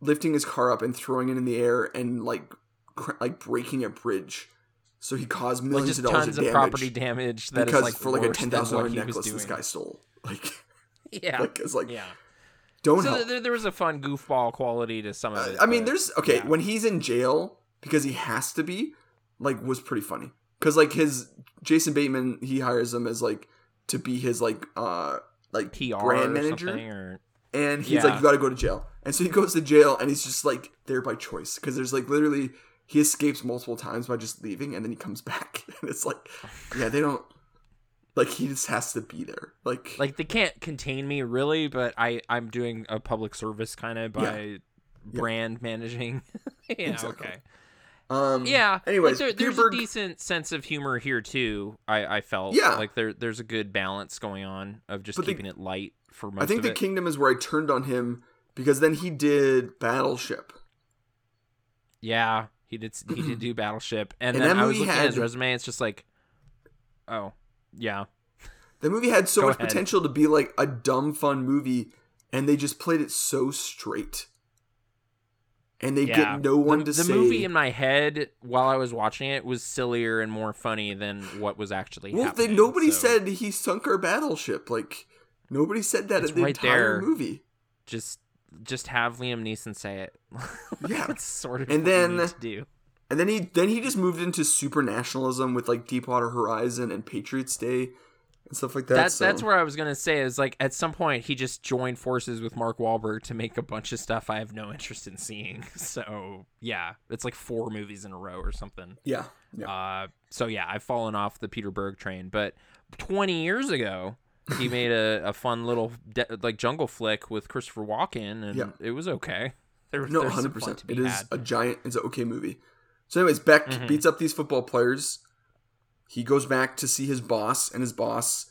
lifting his car up and throwing it in the air and like cr- like breaking a bridge. So he caused millions like of dollars of, of property damage that because is like for like a ten thousand dollar necklace this guy stole. Like yeah, like it's like yeah. Don't so help. There, there was a fun goofball quality to some of it. Uh, I mean, but, there's okay yeah. when he's in jail because he has to be. Like, was pretty funny. Because, like, his... Jason Bateman, he hires him as, like, to be his, like, uh... Like, P R brand manager. Or... And he's yeah. like, you gotta go to jail. And so he goes to jail, and he's just, like, there by choice. Because there's, like, literally... He escapes multiple times by just leaving, and then he comes back. And it's like... Yeah, they don't... Like, he just has to be there. Like... Like, they can't contain me, really, but I, I'm doing a public service, kind of, by yeah. brand yeah. managing. yeah, exactly. okay. Um, yeah. Anyways, like there, there's Berg... a decent sense of humor here too. I, I felt yeah. like there there's a good balance going on of just but keeping the, it light for most. I think of the it. Kingdom is where I turned on him because then he did Battleship. Yeah, he did. He did do Battleship, and, and then I was looking at his resume. It's just like, oh yeah, the movie had so Go much ahead. potential to be like a dumb fun movie, and they just played it so straight. And they yeah. get no one the, to the say. The movie in my head while I was watching it was sillier and more funny than what was actually well, happening. Well, nobody so. said he sunk our battleship. Like nobody said that it's in the right entire there. movie. Just, just have Liam Neeson say it. Yeah, that's sort of and what then, you need to do. And then he, then he just moved into super nationalism with like Deepwater Horizon and Patriots Day and stuff like that. That so. That's where I was gonna say is like at some point he just joined forces with Mark Wahlberg to make a bunch of stuff I have no interest in seeing. So yeah, it's like four movies in a row or something. Yeah. yeah. Uh. So yeah, I've fallen off the Peter Berg train, but twenty years ago he made a, a fun little de- like jungle flick with Christopher Walken, and yeah. it was okay. There, no, one hundred percent. It is had. a giant. It's an okay movie. So anyways, Beck mm-hmm. beats up these football players. He goes back to see his boss, and his boss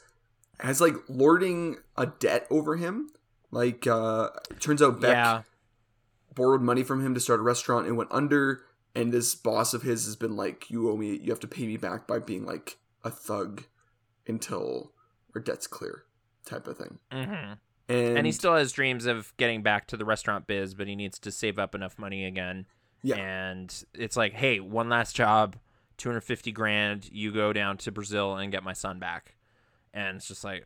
has, like, lording a debt over him. Like, uh, it turns out Beck yeah. borrowed money from him to start a restaurant and went under, and this boss of his has been like, you owe me, you have to pay me back by being, like, a thug until our debt's clear type of thing. Mm-hmm. And, and he still has dreams of getting back to the restaurant biz, but he needs to save up enough money again. Yeah. And it's like, hey, one last job. two hundred fifty grand, you go down to Brazil and get my son back. And it's just like,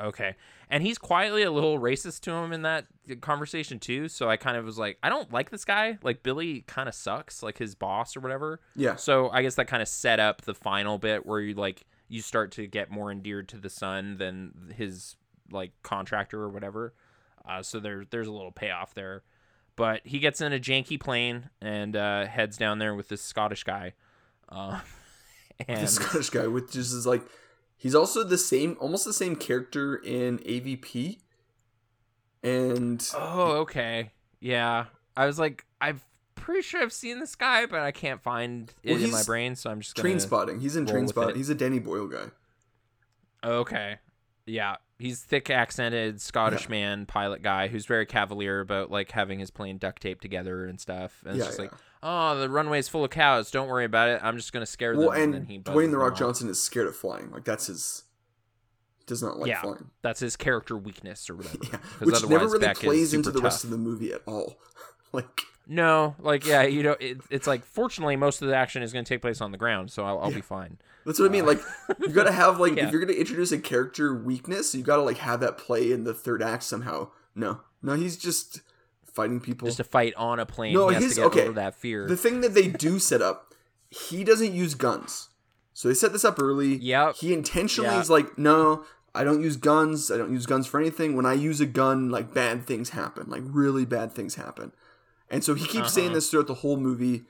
okay. And he's quietly a little racist to him in that conversation too. So I kind of was like, I don't like this guy. Like Billy kind of sucks, like his boss or whatever. Yeah. So I guess that kind of set up the final bit where you like, you start to get more endeared to the son than his like contractor or whatever. Uh, so there, there's a little payoff there, but he gets in a janky plane and uh, heads down there with this Scottish guy. Um, and the Scottish guy, which just is like, he's also the same, almost the same character in A V P. And oh, okay, yeah, I was like, I'm pretty sure I've seen this guy, but I can't find it well, in my brain, so I'm just gonna Trainspotting. He's in Trainspotting. He's a Danny Boyle guy. Okay, yeah, he's thick accented Scottish yeah. man pilot guy who's very cavalier about like having his plane duct taped together and stuff, and it's yeah, just yeah. like. Oh, the runway's full of cows. Don't worry about it. I'm just going to scare them. Well, and, and then he Dwayne The Rock off. Johnson is scared of flying. Like, that's his... Does not like yeah, flying. That's his character weakness or whatever. Yeah, which never really Beck plays into the tough. rest of the movie at all. Like... No. Like, yeah, you know, it, it's like, fortunately, most of the action is going to take place on the ground, so I'll, I'll yeah. be fine. That's what uh, I mean. Like, you got to have, like, yeah. if you're going to introduce a character weakness, you got to, like, have that play in the third act somehow. No. No, he's just... fighting people just to fight on a plane. No, he has his, to get okay. over that fear. The thing that they do set up, he doesn't use guns. So they set this up early. Yeah, he intentionally yep. is like, no, I don't use guns. I don't use guns for anything. When I use a gun, like bad things happen, like really bad things happen. And so he keeps uh-huh. saying this throughout the whole movie.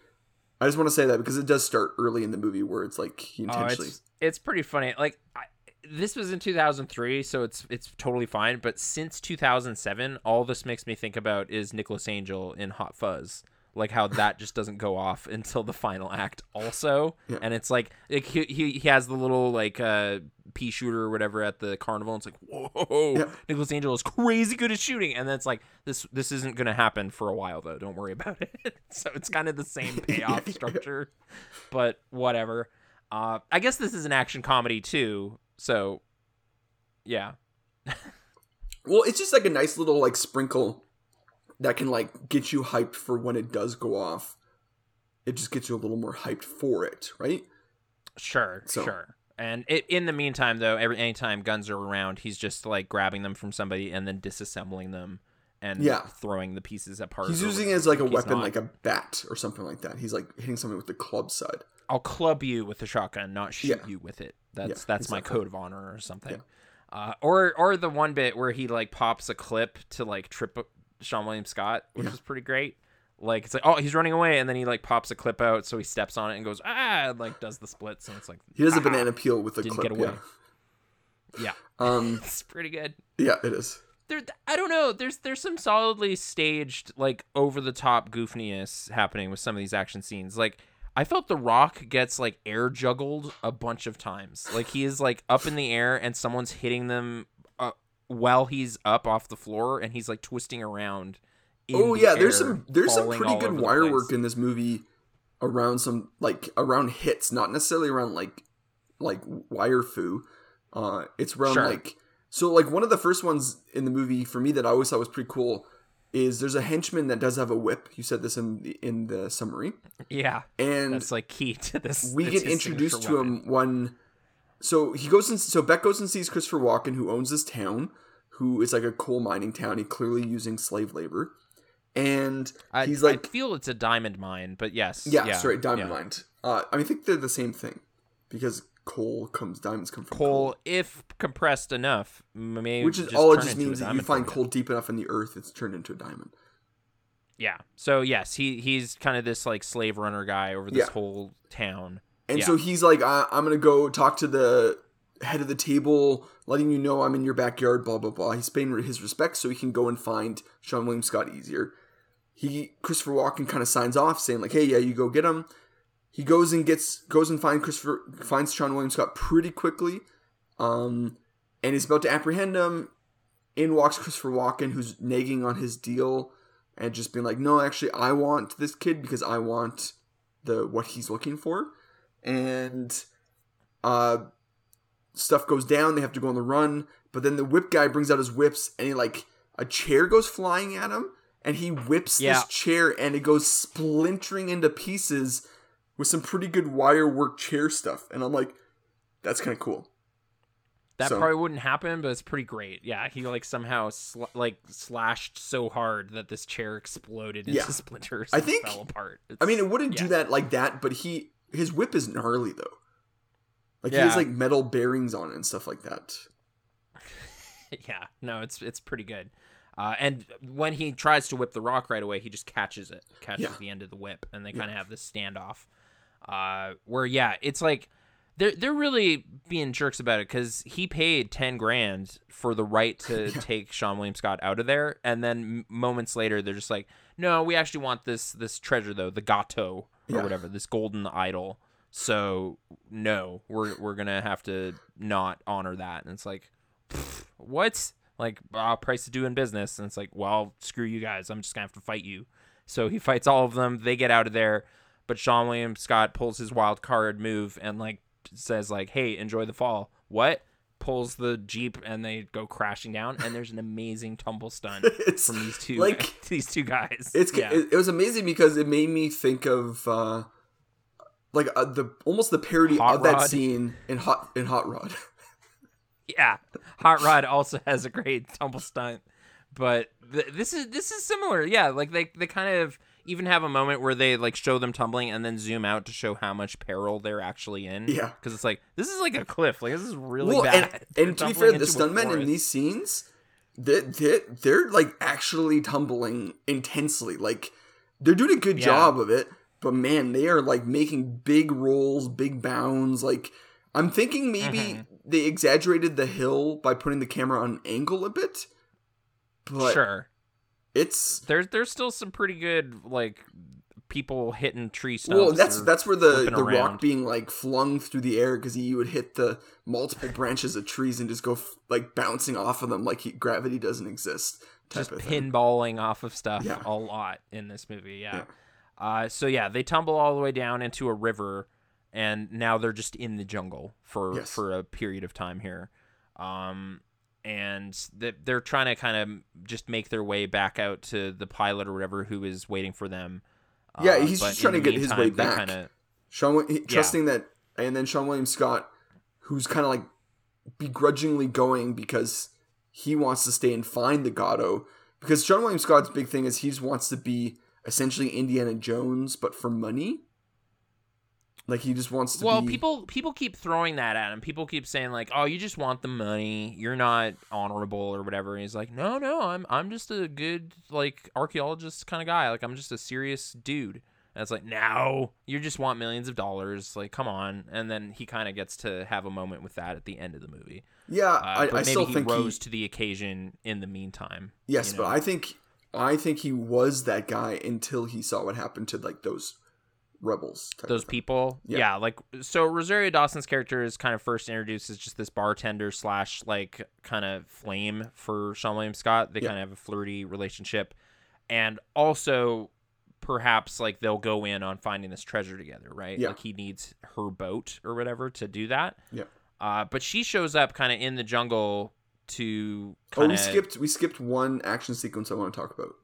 I just want to say that because it does start early in the movie where it's like he intentionally. Oh, it's, it's pretty funny. Like. I, This was in two thousand three, so it's it's totally fine. But since two thousand seven, all this makes me think about is Nicolas Angel in Hot Fuzz, like how that just doesn't go off until the final act, also. Yeah. And it's like it, he he has the little like uh, pea shooter or whatever at the carnival. And it's like whoa, yeah. Nicolas Angel is crazy good at shooting, and then it's like this this isn't gonna happen for a while though. Don't worry about it. So it's kind of the same payoff yeah, structure, yeah. but whatever. Uh, I guess this is an action comedy too. So, yeah. Well, it's just like a nice little like sprinkle that can like get you hyped for when it does go off. It just gets you a little more hyped for it, right? Sure, so. sure. And it, in the meantime, though, every anytime guns are around, he's just like grabbing them from somebody and then disassembling them and yeah. throwing the pieces apart. He's using it as like a weapon, not... like a bat or something like that. He's like hitting something with the club side. I'll club you with a shotgun, not shoot yeah. you with it. That's yeah, that's exactly. my code of honor or something. Yeah. Uh, or or the one bit where he like pops a clip to like trip Seann William Scott, which yeah. is pretty great. Like it's like, oh, he's running away, and then he like pops a clip out, so he steps on it and goes ah, and, like does the splits, and it's like he does ah, a banana peel with a didn't clip. Get away. Yeah, yeah. Um, it's pretty good. Yeah, it is. There, I don't know. There's there's some solidly staged like over the top goofiness happening with some of these action scenes, like. I felt The Rock gets, like, air juggled a bunch of times. Like, he is, like, up in the air, and someone's hitting them uh, while he's up off the floor, and he's, like, twisting around oh yeah, the there's some there's some pretty good wire work in this movie around some like around hits, not necessarily around like like wire foo. Uh, it's around sure. like so like one of the first ones in the movie for me that I always thought was pretty cool is there's a henchman that does have a whip. You said this in the, in the summary. Yeah, and that's like key to this. We get introduced to him one. So he goes and so Beck goes and sees Christopher Walken, who owns this town, who is like a coal mining town. He clearly using slave labor, and he's I, like, I feel it's a diamond mine, but yes, yeah, yeah sorry, diamond yeah. mine. Uh, I mean, I think they're the same thing because coal comes, diamonds come from coal. coal. If compressed enough, maybe which is just all it just means that you find coal deep enough in the earth, it's turned into a diamond. Yeah. So yes, he he's kind of this like slave runner guy over this yeah. whole town. And yeah. so he's like, I- I'm going to go talk to the head of the table, letting you know I'm in your backyard, blah, blah, blah. He's paying his respects so he can go and find Seann William Scott easier. He, Christopher Walken kind of signs off saying like, hey, yeah, you go get him. He goes and gets, goes and find Christopher, finds Seann William Scott pretty quickly. Um, and he's about to apprehend him. In walks Christopher Walken, who's nagging on his deal and just being like, no, actually I want this kid because I want the, what he's looking for. And uh, stuff goes down. They have to go on the run. But then the whip guy brings out his whips, and he like a chair goes flying at him, and he whips yeah. this chair, and it goes splintering into pieces with some pretty good wire work chair stuff. And I'm like, that's kind of cool. That so. probably wouldn't happen, but it's pretty great. Yeah, he like somehow sl- like slashed so hard that this chair exploded into yeah. splinters. I think. And fell apart. It's, I mean, it wouldn't yeah. do that like that, but he. His whip is gnarly though. Like yeah. he has like metal bearings on it and stuff like that. yeah, no, it's it's pretty good. Uh, and when he tries to whip the Rock right away, he just catches it, catches yeah. the end of the whip, and they yeah. kind of have this standoff. Uh, where yeah, it's like they're they're really being jerks about it because he paid ten grand for the right to yeah. take Seann William Scott out of there, and then moments later they're just like, no, we actually want this this treasure though, the Gato. Or yeah. whatever, this golden idol. So no, we're we're gonna have to not honor that. And it's like, pff, what? Like, uh, price of doing business. And it's like, well, screw you guys. I'm just gonna have to fight you. So he fights all of them. They get out of there, but Seann William Scott pulls his wild card move and like says like, hey, enjoy the fall. What? Pulls the Jeep and they go crashing down, and there's an amazing tumble stunt from these two like these two guys. It's yeah. it, it was amazing because it made me think of uh, like uh, the almost the parody Hot of Rod. That scene in Hot in Hot Rod. yeah, Hot Rod also has a great tumble stunt, but th- this is this is similar. Yeah, like they they kind of even have a moment where they like show them tumbling and then zoom out to show how much peril they're actually in. Yeah. Because it's like, this is like a cliff. Like, this is really well, bad. And, and to be fair, the stuntmen in these scenes, they, they, they're like actually tumbling intensely. Like, they're doing a good yeah. job of it, but man, they are like making big rolls, big bounds. Like, I'm thinking maybe mm-hmm. they exaggerated the hill by putting the camera on an angle a bit. But sure. It's there's there's still some pretty good like people hitting tree stumps. Well, that's that's where the, the Rock being like flung through the air because he would hit the multiple branches of trees and just go f- like bouncing off of them like he, gravity doesn't exist. Type just of pinballing thing. Off of stuff yeah. a lot in this movie. Yeah. yeah. Uh, so yeah, they tumble all the way down into a river, and now they're just in the jungle for yes. for a period of time here. Um, And they're trying to kind of just make their way back out to the pilot or whatever who is waiting for them. Yeah, he's uh, just trying to get meantime, his way back. Kinda, Seann, he, trusting yeah. that, and then Seann William Scott, who's kind of like begrudgingly going because he wants to stay and find the Gato. Because Seann William Scott's big thing is he just wants to be essentially Indiana Jones, but for money. Like, he just wants to well, be... Well, people, people keep throwing that at him. People keep saying, like, oh, you just want the money. You're not honorable or whatever. And he's like, no, no, I'm I'm just a good, like, archaeologist kind of guy. Like, I'm just a serious dude. And it's like, no, you just want millions of dollars. Like, come on. And then he kind of gets to have a moment with that at the end of the movie. Yeah, uh, I, but I maybe still he think rose he rose to the occasion in the meantime. Yes, you know? But I think, I think he was that guy until he saw what happened to, like, those... rebels those people yeah. yeah like so Rosario Dawson's character is kind of first introduced as just this bartender slash like kind of flame for Seann William Scott. They yeah. kind of have a flirty relationship, and also perhaps like they'll go in on finding this treasure together, right? Yeah. Like he needs her boat or whatever to do that. Yeah. Uh, but she shows up kind of in the jungle to kind of... Oh, we skipped, we skipped one action sequence I want to talk about.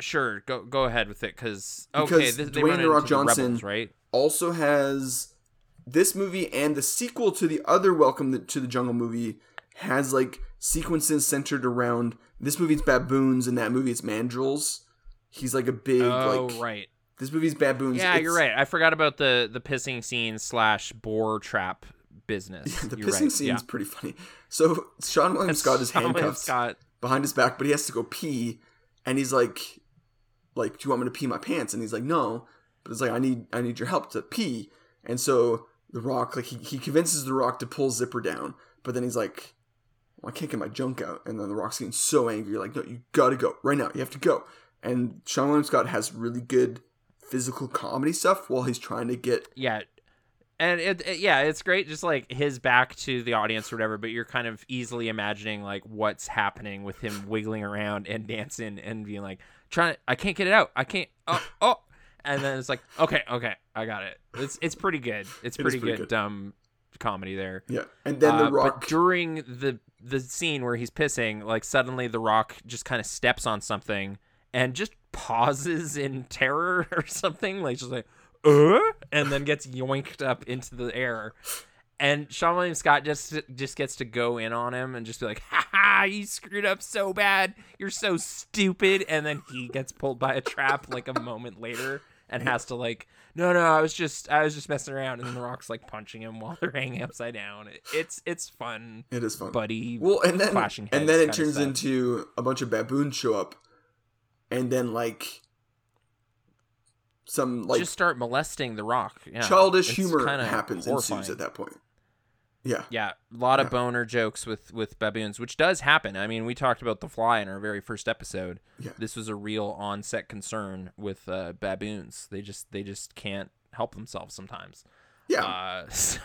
Sure, go go ahead with it, cause, because okay, this, they Dwayne The Rock Johnson the Rebels, right? also has this movie and the sequel to the other Welcome to the Jungle movie has like sequences centered around this movie. It's baboons, and that movie it's mandrills. He's like a big oh, like right. This movie's baboons. Yeah, it's, you're right. I forgot about the the pissing scene slash boar trap business. Yeah, the you're pissing right. scene's yeah. pretty funny. So Seann William Scott is handcuffed Scott. behind his back, but he has to go pee, and he's like. Like, do you want me to pee my pants? And he's like, no. But it's like, I need I need your help to pee. And so The Rock, like, he, he convinces The Rock to pull zipper down. But then he's like, well, I can't get my junk out. And then The Rock's getting so angry. Like, no, you gotta go right now. You have to go. And Seann William Scott has really good physical comedy stuff while he's trying to get... Yeah. And, it, it, yeah, it's great just, like, his back to the audience or whatever, but you're kind of easily imagining, like, what's happening with him wiggling around and dancing and being like, trying, I can't get it out. I can't, oh, oh. And then it's like, okay, okay, I got it. It's it's pretty good. It's pretty, it pretty good, good dumb comedy there. Yeah, and then uh, The Rock. But during the, the scene where he's pissing, like, suddenly The Rock just kind of steps on something and just pauses in terror or something, like, just like, Uh, and then gets yoinked up into the air, and Seann William Scott just just gets to go in on him and just be like, "Ha ha! You screwed up so bad. You're so stupid." And then he gets pulled by a trap like a moment later and has to like, "No, no, I was just I was just messing around." And then The Rock's like punching him while they're hanging upside down. It, it's it's fun. It is fun, buddy. Well, and then clashing heads and then it turns into a bunch of baboons show up, and then like. Some like just start molesting The Rock. Yeah. Childish it's humor happens horrifying. ensues at that point. Yeah, yeah, a lot yeah. of boner jokes with with baboons, which does happen. I mean, we talked about The Fly in our very first episode. Yeah. This was a real on-set concern with uh, baboons. They just they just can't help themselves sometimes. Yeah. Uh, so,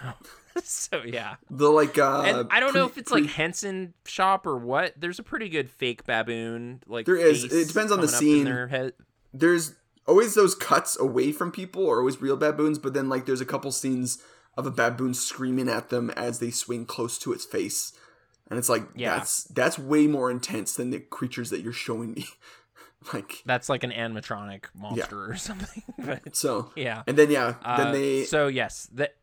so yeah. The like, uh, and I don't pre, know if it's pre, like Henson shop or what. There's a pretty good fake baboon. Like there is. It depends on the scene. He- There's. Always those cuts away from people are always real baboons, but then like there's a couple scenes of a baboon screaming at them as they swing close to its face, and it's like yeah. that's that's way more intense than the creatures that you're showing me. Like that's like an animatronic monster yeah. or something. But, so yeah, and then yeah, uh, then they so yes, that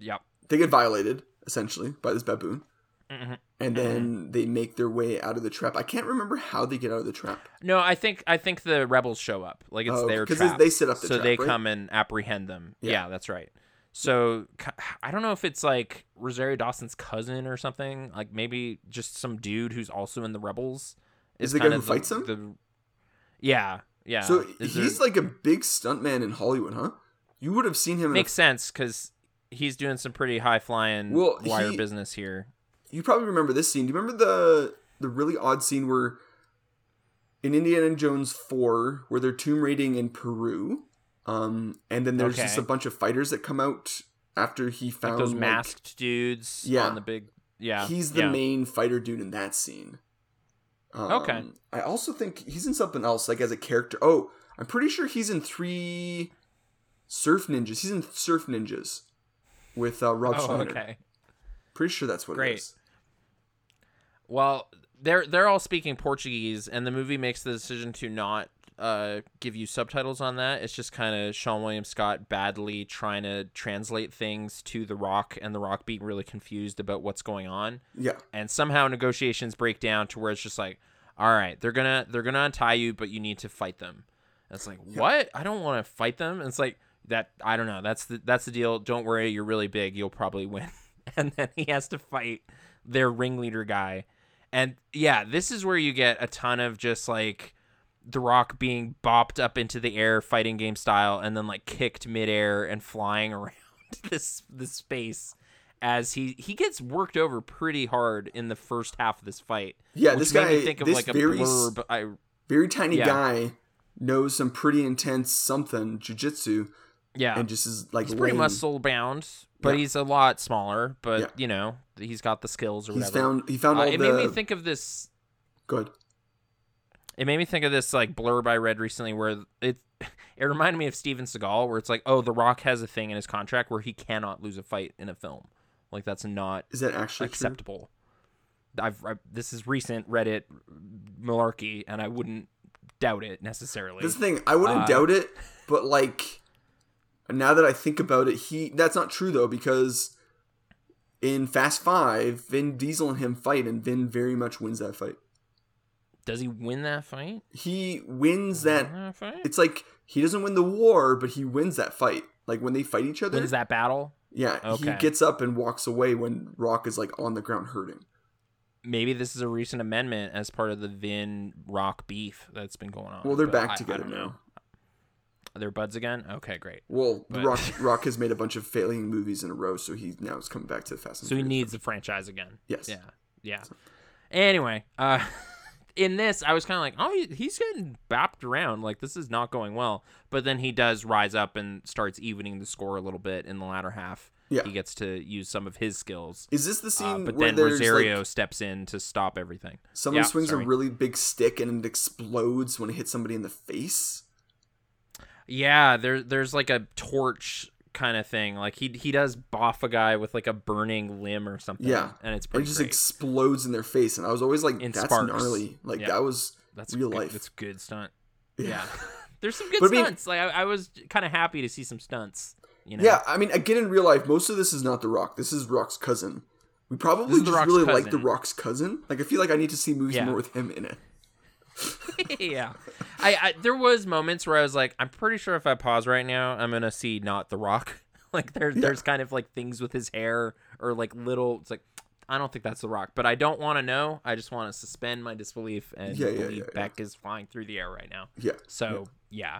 yeah they get violated essentially by this baboon. Mm-hmm. And then mm-hmm. they make their way out of the trap. I can't remember how they get out of the trap. No, I think I think the rebels show up. Like it's oh, their trap. Because they set up the so trap, So they right? come and apprehend them. Yeah. yeah, that's right. So I don't know if it's like Rosario Dawson's cousin or something. Like maybe just some dude who's also in the rebels. Is, is the guy who the, fights them? The... Yeah, yeah. So is he's there... like a big stuntman in Hollywood, huh? You would have seen him. Makes in a... sense because he's doing some pretty high flying well, wire he... business here. You probably remember this scene. Do you remember the the really odd scene where in Indiana Jones four, where they're tomb raiding in Peru, um, and then there's okay. just a bunch of fighters that come out after he found like those like, masked dudes yeah, on the big yeah. He's the yeah. main fighter dude in that scene. Um, okay. I also think he's in something else, like as a character. Oh, I'm pretty sure he's in three Surf Ninjas. He's in Surf Ninjas with uh, Rob oh, Schneider. Okay. Pretty sure that's what Great. it is. Well, they're they're all speaking Portuguese, and the movie makes the decision to not uh, give you subtitles on that. It's just kind of Seann William Scott badly trying to translate things to The Rock, and The Rock being really confused about what's going on. Yeah, and somehow negotiations break down to where it's just like, all right, they're gonna they're gonna untie you, but you need to fight them. And it's like, yeah. what? I don't want to fight them. And it's like that. I don't know. That's the that's the deal. Don't worry, you're really big. You'll probably win. And then he has to fight their ringleader guy. And yeah, this is where you get a ton of just like The Rock being bopped up into the air fighting game style and then like kicked midair and flying around this this space as he, he gets worked over pretty hard in the first half of this fight. Yeah, this guy, think of this like very, a blurb. I, very tiny yeah. guy knows some pretty intense something, jiu-jitsu. Yeah. And just is like he's pretty muscle bound, but yeah. he's a lot smaller, but yeah. you know, he's got the skills or he's whatever. Found, he found all uh, it the... made me think of this. Good. It made me think of this like blurb I read recently where it it reminded me of Steven Seagal, where it's like, oh, The Rock has a thing in his contract where he cannot lose a fight in a film. Like, that's not is that actually acceptable? True? I've I, this is recent Reddit malarkey, and I wouldn't doubt it necessarily. This thing, I wouldn't uh, doubt it, but like now that I think about it, he that's not true though, because in Fast Five, Vin Diesel and him fight, and Vin very much wins that fight. Does he win that fight? He wins that, that fight? It's like he doesn't win the war, but he wins that fight. Like when they fight each other. Wins that battle? Yeah. Okay. He gets up and walks away when Rock is like on the ground hurting. Maybe this is a recent amendment as part of the Vin Rock beef that's been going on. Well, they're back I, together I now. They're buds again? Okay, great. Well, but... Rock Rock has made a bunch of failing movies in a row, so he now is coming back to the Fast and So he needs the franchise again. Yes. Yeah. Yeah. So. Anyway, uh in this, I was kind of like, oh, he's getting bopped around. Like, this is not going well. But then he does rise up and starts evening the score a little bit in the latter half. Yeah. He gets to use some of his skills. Is this the scene uh, but where then Rosario like, steps in to stop everything? Someone yeah, swings sorry. a really big stick and it explodes when it hits somebody in the face? Yeah, there, there's like a torch kind of thing. Like, he he does boff a guy with like a burning limb or something. Yeah, and it's pretty. It just great. explodes in their face, and I was always like, in "That's sparks. gnarly." Like yeah. that was that's real good, life. That's good stunt. Yeah, yeah. There's some good but stunts. I mean, like I, I was kind of happy to see some stunts. You know? Yeah, I mean, again, in real life, most of this is not The Rock. This is Rock's cousin. We probably just really cousin. like The Rock's cousin. Like, I feel like I need to see movies yeah. more with him in it. yeah I, I there was moments where I was like, I'm pretty sure if I pause right now I'm gonna see not The Rock. Like there, yeah. there's kind of like things with his hair or like little, it's like I don't think that's The Rock, but I don't want to know. I just want to suspend my disbelief and yeah, believe yeah, yeah, Beck yeah. is flying through the air right now. Yeah so yeah.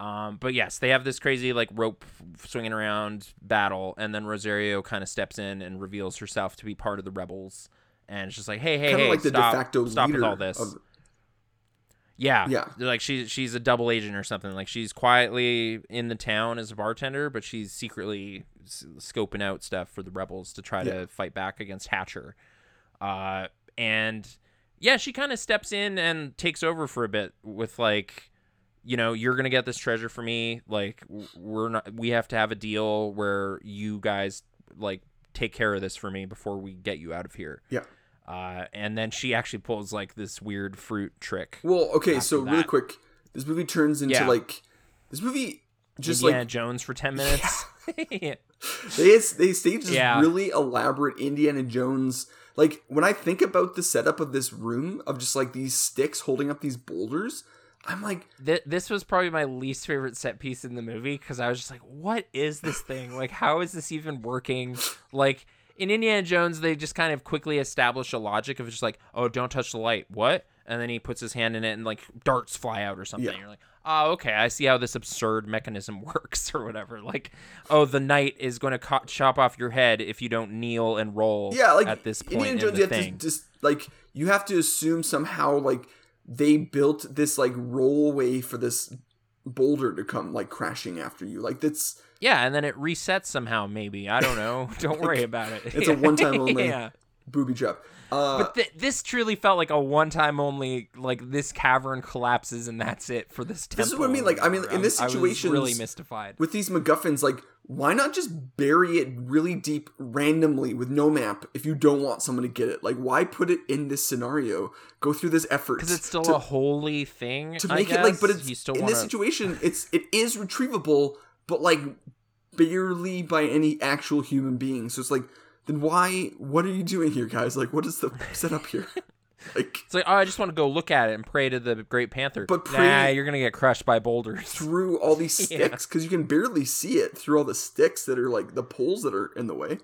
yeah um but yes, they have this crazy like rope swinging around battle, and then Rosario kind of steps in and reveals herself to be part of the rebels, and it's just like, hey hey kinda hey like stop, the de facto stop with all this of- Yeah. yeah, like she's she's a double agent or something. Like she's quietly in the town as a bartender, but she's secretly s- scoping out stuff for the rebels to try yeah. to fight back against Hatcher. Uh, and yeah, she kind of steps in and takes over for a bit with like, you know, you're gonna get this treasure for me. Like we're not, we have to have a deal where you guys like take care of this for me before we get you out of here. Yeah. Uh, and then she actually pulls like this weird fruit trick. Well, okay, so that. really quick, this movie turns into yeah. like this movie just Indiana like Indiana Jones for ten minutes. Yeah. yeah. They they stage this yeah. really elaborate Indiana Jones. Like when I think about the setup of this room of just like these sticks holding up these boulders, I'm like, Th- this was probably my least favorite set piece in the movie because I was just like, what is this thing? Like, how is this even working? Like. In Indiana Jones, they just kind of quickly establish a logic of just like, oh, don't touch the light. What? And then he puts his hand in it and like darts fly out or something. Yeah. You're like, oh, okay, I see how this absurd mechanism works or whatever. Like, oh, the knight is going to co- chop off your head if you don't kneel and roll yeah, like, at this point Indiana Jones, in the you have thing. To just, like, you have to assume somehow like they built this like rollway for this boulder to come like crashing after you. Like that's... Yeah, and then it resets somehow, maybe. I don't know. Don't worry about it. It's a one-time only yeah. booby trap. Uh, but th- this truly felt like a one-time only, like, this cavern collapses and that's it for this temple. This is what I mean. Like, I mean, in this situation, I was really mystified. With these MacGuffins, like, why not just bury it really deep randomly with no map if you don't want someone to get it? Like, why put it in this scenario? Go through this effort. Because it's still to, a holy thing, to make I guess. It, like, but it's, you still in wanna... this situation, it's it is retrievable, but like barely by any actual human being. So it's like, then why, what are you doing here, guys? Like, what is the setup here? Like, it's like, oh, I just want to go look at it and pray to the Great Panther. But pray nah, you're going to get crushed by boulders. Through all these sticks, because yeah. you can barely see it through all the sticks that are like the poles that are in the way.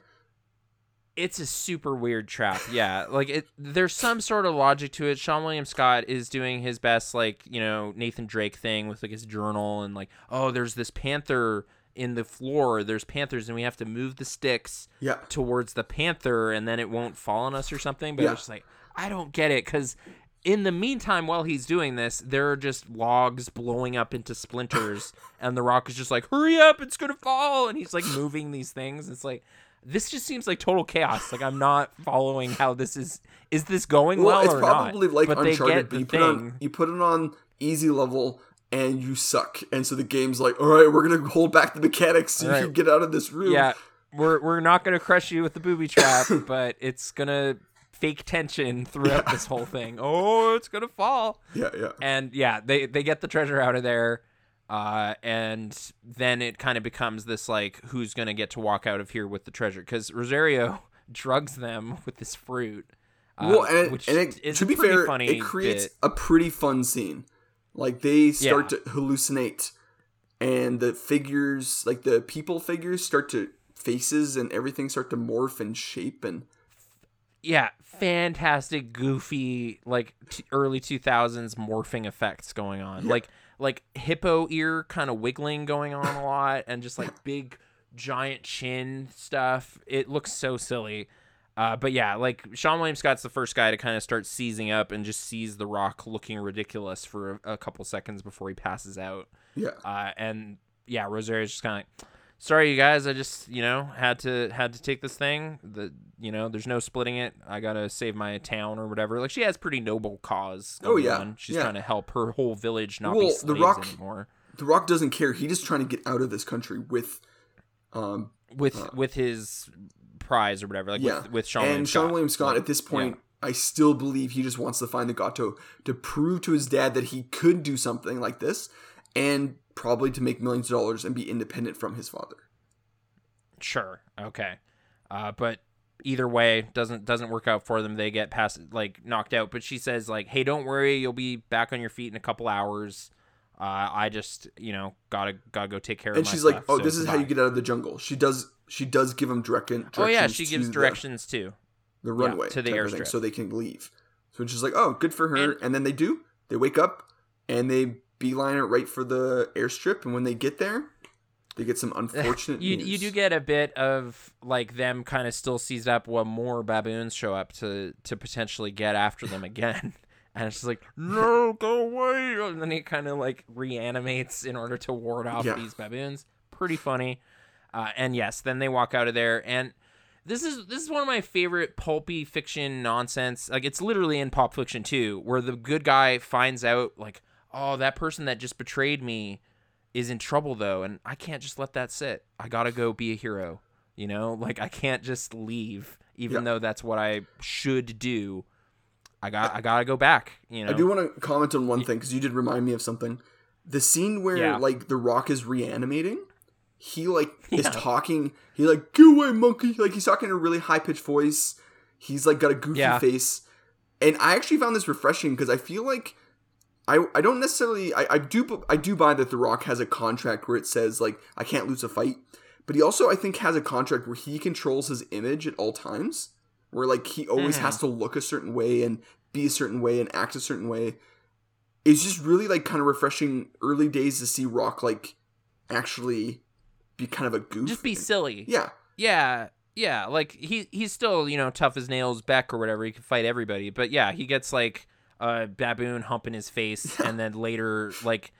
It's a super weird trap. Yeah. Like it, there's some sort of logic to it. Seann William Scott is doing his best, like, you know, Nathan Drake thing with like his journal and like, oh, there's this panther in the floor. There's panthers and we have to move the sticks yeah. towards the panther and then it won't fall on us or something. But yeah. it's just like, I don't get it. Cause in the meantime, while he's doing this, there are just logs blowing up into splinters and The Rock is just like, hurry up, it's going to fall. And he's like moving these things. It's like, this just seems like total chaos. Like, I'm not following how this is. Is this going well, well it's or probably not? Like but Uncharted, but you put, on, you put it on easy level and you suck. And so the game's like, all right, we're going to hold back the mechanics so all you right. can get out of this room. Yeah, we're we're not going to crush you with the booby trap, but it's going to fake tension throughout yeah. this whole thing. Oh, it's going to fall. Yeah, yeah. And yeah, they, they get the treasure out of there. Uh, and then it kind of becomes this, like, who's going to get to walk out of here with the treasure? Because Rosario drugs them with this fruit. Uh, well, and it, which and it to be fair, funny it creates bit. a pretty fun scene. Like, they start yeah. to hallucinate. And the figures, like, the people figures start to, faces and everything start to morph and shape. And yeah, fantastic, goofy, like, t- early two thousands morphing effects going on. Yeah. Like... like hippo ear kind of wiggling going on a lot, and just like big giant chin stuff. It looks so silly. Uh, but yeah, like Seann William Scott's the first guy to kind of start seizing up and just sees The Rock looking ridiculous for a, a couple seconds before he passes out. Yeah. Uh, and yeah, Rosario's just kind of like, sorry, you guys, I just, you know, had to, had to take this thing. The, you know, there's no splitting it. I got to save my town or whatever. Like, she has pretty noble cause going oh, yeah. on. She's yeah. trying to help her whole village not well, be slaves the Rock, anymore. The Rock doesn't care. He's just trying to get out of this country with... um With uh, with his prize or whatever. Like, yeah. with, with Seann William Scott. And Seann William Scott, at this point, yeah. I still believe he just wants to find the Gato to prove to his dad that he could do something like this and probably to make millions of dollars and be independent from his father. Sure. Okay. Uh, but... either way, doesn't doesn't work out for them. They get past, like, knocked out. But she says, like, hey, don't worry, you'll be back on your feet in a couple hours. Uh, I just, you know, gotta gotta go take care of. And she's like, oh, this is how you get out of the jungle. She does she does give them direct directions. Oh yeah, she gives directions to the runway to the airstrip so they can leave. So she's like, oh, good for her. And then they do. They wake up and they beeline it right for the airstrip. And when they get there, they get some unfortunate you, news. You do get a bit of, like, them kind of still seized up while more baboons show up to, to potentially get after them again. And it's just like, no, go away. And then he kind of, like, reanimates in order to ward off yeah. these baboons. Pretty funny. Uh, and, yes, then they walk out of there. And this is this is one of my favorite pulpy fiction nonsense. Like, it's literally in Pop Fiction too, where the good guy finds out, like, oh, that person that just betrayed me is in trouble though, and I can't just let that sit. I gotta go be a hero, you know? Like, I can't just leave, even yeah. though that's what I should do. I got I, I gotta go back, you know? I do want to comment on one thing, because you did remind me of something. The scene where, yeah. like, The Rock is reanimating, he, like, is yeah. talking, he's like, go away, monkey! Like, he's talking in a really high-pitched voice. He's, like, got a goofy yeah. face. And I actually found this refreshing, because I feel like I, I don't necessarily I, I do I do buy that The Rock has a contract where it says, like, I can't lose a fight, but he also, I think, has a contract where he controls his image at all times, where, like, he always mm-hmm. has to look a certain way and be a certain way and act a certain way. It's just really, like, kind of refreshing early days to see Rock, like, actually be kind of a goof. Just be silly. Yeah. Yeah. Yeah. Like, he he's still, you know, tough as nails, Beck or whatever. He can fight everybody, but yeah, he gets, like, a baboon hump in his face, and then later, like,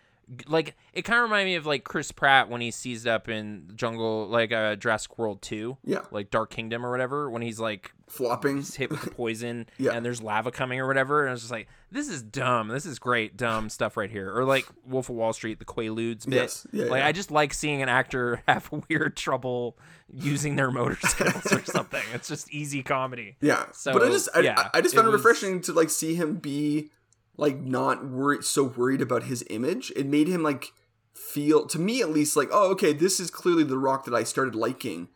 like it kind of reminded me of, like, Chris Pratt when he's seized up in Jungle, like, uh, Jurassic World two, yeah, like Dark Kingdom or whatever, when he's, like, flopping, he's hit with the poison, yeah. and there's lava coming or whatever, and I was just like, this is dumb, this is great dumb stuff right here, or like Wolf of Wall Street, the Quaaludes bit, yes. yeah, like yeah. I just like seeing an actor have weird trouble using their motor skills or something. It's just easy comedy. Yeah, so but I just I, yeah, I just found it, it was... refreshing to, like, see him be, like, not worried, so worried about his image. It made him, like, feel, to me at least, like, oh, okay, this is clearly The Rock that I started liking.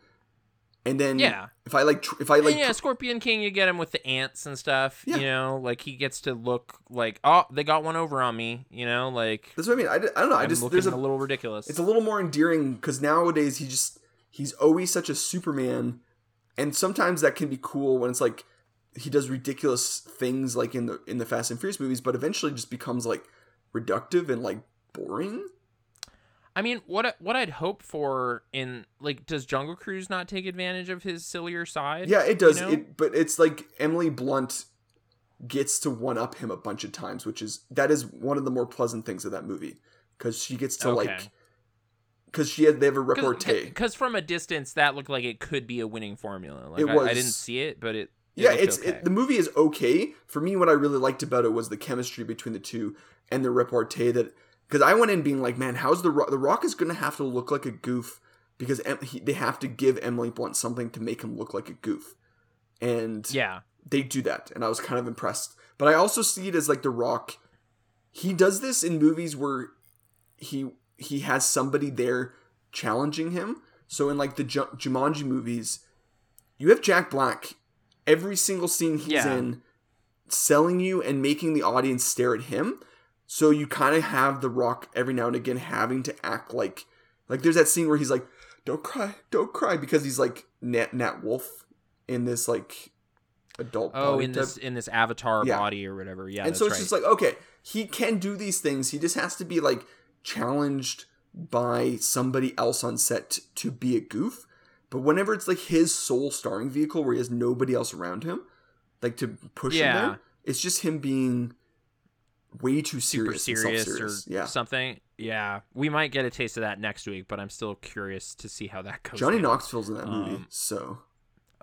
And then yeah. if I like, tr- if I like, and yeah, tr- Scorpion King, you get him with the ants and stuff, yeah. you know, like, he gets to look like, oh, they got one over on me, you know, like, that's what I mean. I, I don't know. I'm I just, there's a, a little ridiculous. It's a little more endearing because nowadays he just, he's always such a Superman. And sometimes that can be cool when it's like, he does ridiculous things like in the, in the Fast and Furious movies, but eventually just becomes, like, reductive and, like, boring. I mean, what what I'd hope for in, like, does Jungle Cruise not take advantage of his sillier side? Yeah, it does. You know? It, but it's like Emily Blunt gets to one-up him a bunch of times, which is, that is one of the more pleasant things of that movie. Because she gets to, okay. like, Because she had they have a repartee. Because from a distance, that looked like it could be a winning formula. Like, it was. I, I didn't see it, but it. it yeah, it's okay. it, the movie is okay for me. What I really liked about it was the chemistry between the two and the repartee. That because I went in being like, man, how's the Rock? The Rock is going to have to look like a goof because em- he, they have to give Emily Blunt something to make him look like a goof, and yeah, they do that, and I was kind of impressed. But I also see it as like the Rock. He does this in movies where he. He has somebody there challenging him. So in like the J- Jumanji movies, you have Jack Black every single scene he's yeah. in selling you and making the audience stare at him. So you kind of have the Rock every now and again having to act like, like there's that scene where he's like, don't cry, don't cry. Because he's like Nat, Nat Wolf in this like adult. Oh, body in type. this, in this avatar yeah. body or whatever. Yeah. And that's so it's right. just like, okay, he can do these things. He just has to be like, challenged by somebody else on set to be a goof, but whenever it's like his sole starring vehicle where he has nobody else around him, like to push yeah. him there, it's just him being way too serious, super serious or yeah. something. Yeah, we might get a taste of that next week, but I'm still curious to see how that goes. Johnny out. Knoxville's in that um, movie, so.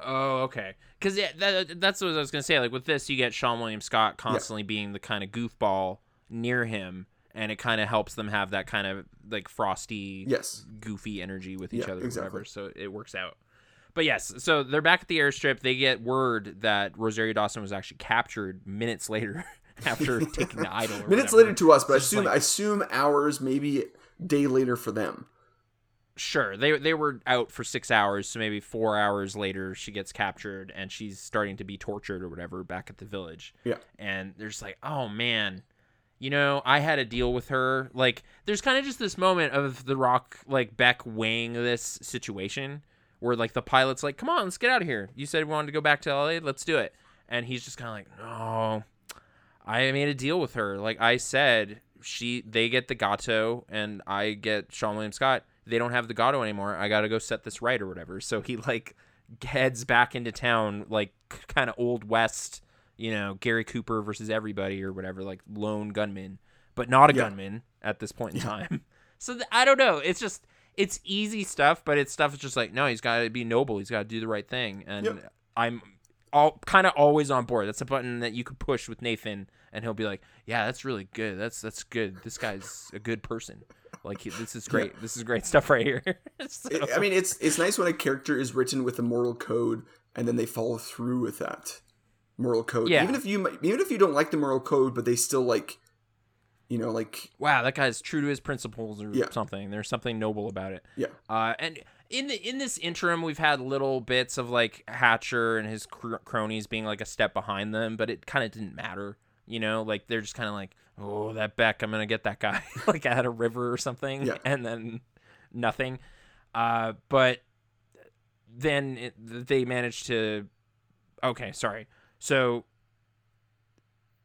Oh, okay. Because yeah, that, that's what I was gonna say. Like with this, you get Seann William Scott constantly yeah. being the kind of goofball near him. And it kind of helps them have that kind of like frosty, yes. goofy energy with each yeah, other, exactly. whatever. So it works out. But yes, so they're back at the airstrip. They get word that Rosario Dawson was actually captured minutes later after taking the idol. Or minutes whatever. Later to us, but so I assume like, I assume hours, maybe a day later for them. Sure, they they were out for six hours, so maybe four hours later she gets captured and she's starting to be tortured or whatever back at the village. Yeah, and they're just like, oh man. You know, I had a deal with her. Like, there's kind of just this moment of The Rock, like, Beck weighing this situation where, like, the pilot's like, come on, let's get out of here. You said we wanted to go back to L A. Let's do it. And he's just kind of like, no, I made a deal with her. Like I said, she they get the Gato and I get Seann William Scott. They don't have the Gato anymore. I got to go set this right or whatever. So he, like, heads back into town, like, kind of Old West, you know, Gary Cooper versus everybody or whatever, like lone gunman, but not a yeah. gunman at this point in yeah. time. So th- I don't know. It's just, it's easy stuff, but it's stuff that's just like, no, he's got to be noble. He's got to do the right thing. And yep. I'm all kind of always on board. That's a button that you could push with Nathan and he'll be like, yeah, that's really good. That's, that's good. This guy's a good person. Like, he, this is great. Yeah. This is great stuff right here. So. It, I mean, it's, it's nice when a character is written with a moral code and then they follow through with that. Moral code. Yeah. Even if you even if you don't like the moral code, but they still like, you know, like wow, that guy's true to his principles or yeah. something. There's something noble about it. Yeah. Uh, and in the in this interim, we've had little bits of like Hatcher and his cr- cronies being like a step behind them, but it kind of didn't matter. You know, like they're just kind of like, oh, that Beck, I'm gonna get that guy like at a river or something, yeah. and then nothing. Uh, but then it, they managed to. Okay, sorry. So,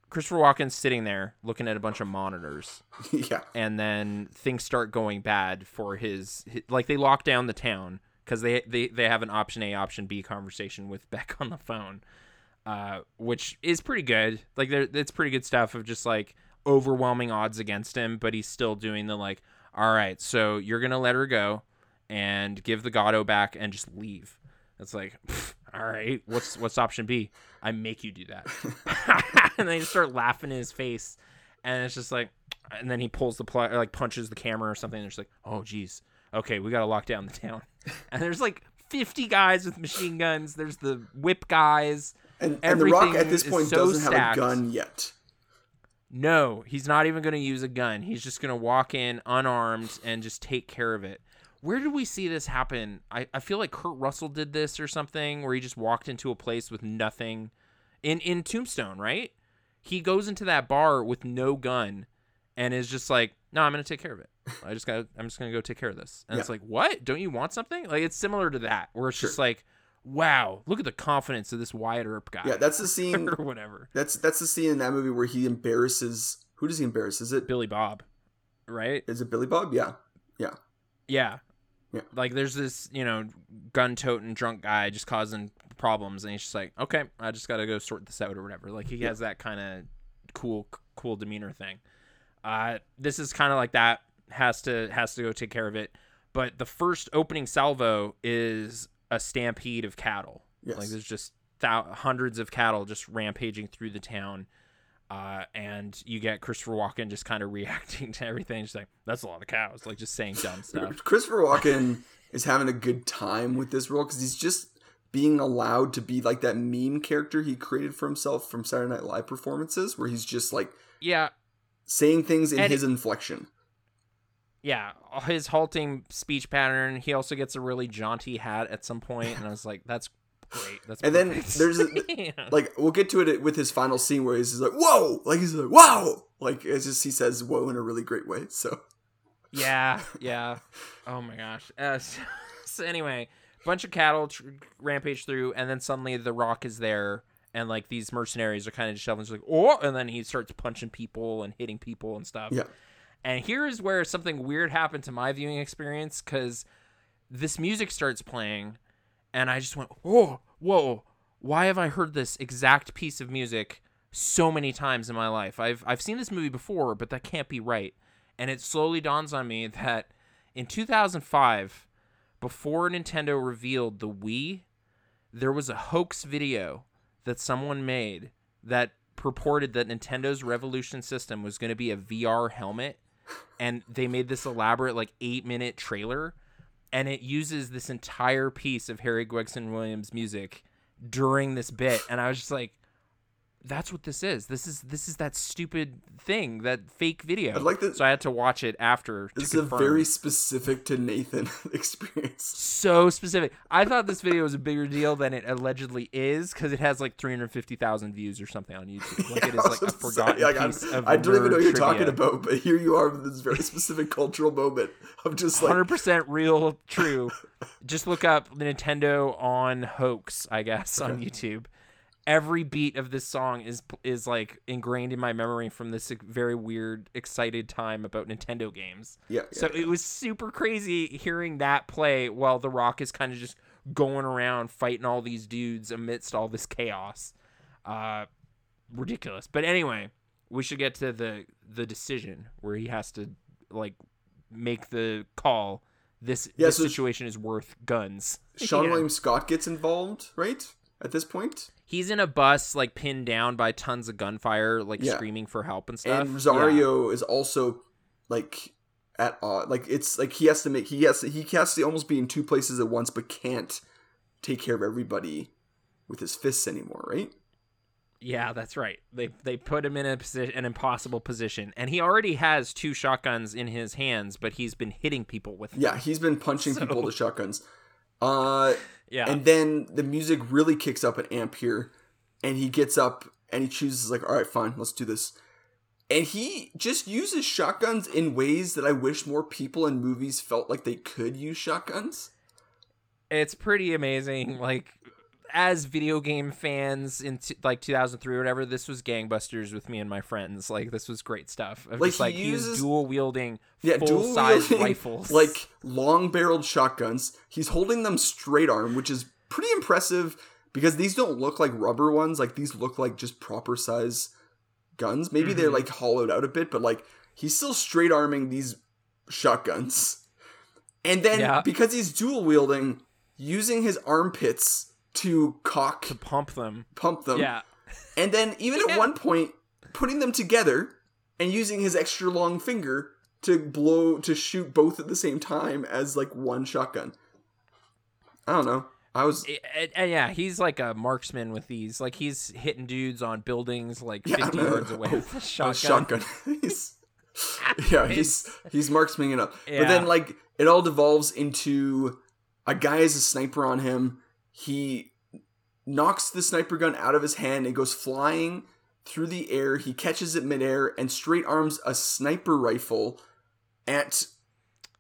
Christopher Walken's sitting there looking at a bunch of monitors. Yeah. And then things start going bad for his... his like, they lock down the town because they, they, they have an option A, option B conversation with Beck on the phone, uh, which is pretty good. Like, it's pretty good stuff of just, like, overwhelming odds against him, but he's still doing the, like, all right, so you're going to let her go and give the Gato back and just leave. It's like... Pfft. All right, what's what's option B? I make you do that. And they just start laughing in his face. And it's just like, and then he pulls the plug, like punches the camera or something. And it's like, oh, geez. Okay, we got to lock down the town. And there's like fifty guys with machine guns. There's the whip guys. And, and The Rock at this point so doesn't stacked. have a gun yet. No, he's not even going to use a gun. He's just going to walk in unarmed and just take care of it. Where did we see this happen? I, I feel like Kurt Russell did this or something where he just walked into a place with nothing in, in Tombstone, right? He goes into that bar with no gun and is just like, no, I'm going to take care of it. I just got, I'm just going to go take care of this. And yeah. it's like, what? Don't you want something? Like it's similar to that where it's sure. just like, wow, look at the confidence of this Wyatt Earp guy. Yeah. That's the scene or whatever. That's, that's the scene in that movie where he embarrasses, who does he embarrass? Is it Billy Bob, right? Is it Billy Bob? Yeah. Yeah. Yeah. Yeah. Like there's this, you know, gun-toting drunk guy just causing problems, and he's just like, okay, I just gotta go sort this out or whatever. Like he yeah. has that kind of cool, cool demeanor thing. Uh, this is kind of like that. Has to has to go take care of it. But the first opening salvo is a stampede of cattle. Yes. Like there's just th- hundreds of cattle just rampaging through the town. Uh, and you get Christopher Walken just kind of reacting to everything. Just like, that's a lot of cows. Like just saying dumb stuff. Christopher Walken is having a good time with this role because he's just being allowed to be like that meme character he created for himself from Saturday Night Live performances where he's just like yeah, saying things in and his it, inflection. Yeah, his halting speech pattern. He also gets a really jaunty hat at some point, and I was like, that's great. That's and perfect. Then there's a, yeah. like we'll get to it with his final scene where he's just like, whoa! Like he's like, wow! Like it's just he says whoa in a really great way. So yeah, yeah. Oh my gosh. Uh, so, so anyway, bunch of cattle tr- rampage through, and then suddenly The Rock is there, and like these mercenaries are kind of shoving, like oh, and then he starts punching people and hitting people and stuff. Yeah. And here is where something weird happened to my viewing experience, because this music starts playing, and I just went, whoa, whoa, why have I heard this exact piece of music so many times in my life? I've I've seen this movie before, but that can't be right. And it slowly dawns on me that in two thousand five, before Nintendo revealed the Wii, there was a hoax video that someone made that purported that Nintendo's Revolution system was going to be a V R helmet. And they made this elaborate, like, eight-minute trailer, and it uses this entire piece of Harry Gregson Williams' music during this bit. And I was just like, that's what this is. This is this is that stupid thing, that fake video. I'd like that. So I had to watch it after. This is a very specific to Nathan experience. So specific. I thought this video was a bigger deal than it allegedly is, because it has like three hundred fifty thousand views or something on YouTube. Like yeah, it is like a forgotten like, piece I'm, of I don't even know what you're trivia. Talking about, but here you are with this very specific cultural moment of just like one hundred percent real, true. Just look up Nintendo on hoax, I guess, okay. on YouTube. Every beat of this song is is like ingrained in my memory from this very weird, excited time about Nintendo games. Yeah. yeah so yeah. It was super crazy hearing that play while The Rock is kind of just going around fighting all these dudes amidst all this chaos. Uh, ridiculous. But anyway, we should get to the the decision where he has to like make the call. This, yeah, this so situation is worth guns. Seann yeah. William Scott gets involved, right? At this point, he's in a bus, like pinned down by tons of gunfire, like yeah. screaming for help and stuff. And Rosario yeah. is also like at odd, like it's like he has to make he has to, he has to almost be in two places at once, but can't take care of everybody with his fists anymore, right? Yeah, that's right. They they put him in a position, an impossible position, and he already has two shotguns in his hands, but he's been hitting people with them. Yeah, he's been punching so... people with the shotguns. Uh, yeah. And then the music really kicks up an amp here, and he gets up and he chooses like, all right, fine, let's do this. And he just uses shotguns in ways that I wish more people in movies felt like they could use shotguns. It's pretty amazing. Like as video game fans in t- like two thousand three or whatever, this was gangbusters with me and my friends. Like this was great stuff. Like, just, he like uses, he was dual wielding yeah, full size rifles, like long barreled shotguns. He's holding them straight arm, which is pretty impressive because these don't look like rubber ones. Like these look like just proper size guns. Maybe mm-hmm. they're like hollowed out a bit, but like he's still straight arming these shotguns. And then yeah. because he's dual wielding, using his armpits to cock to pump them pump them yeah and then even yeah. at one point putting them together and using his extra long finger to blow to shoot both at the same time as like one shotgun. I don't know, I was and, and yeah he's like a marksman with these, like he's hitting dudes on buildings like yeah, fifty yards away oh, with a shotgun, a shotgun. he's, yeah he's he's marksman it up yeah. But then like it all devolves into a guy is a sniper on him. He knocks the sniper gun out of his hand and goes flying through the air. He catches it midair and straight arms a sniper rifle at,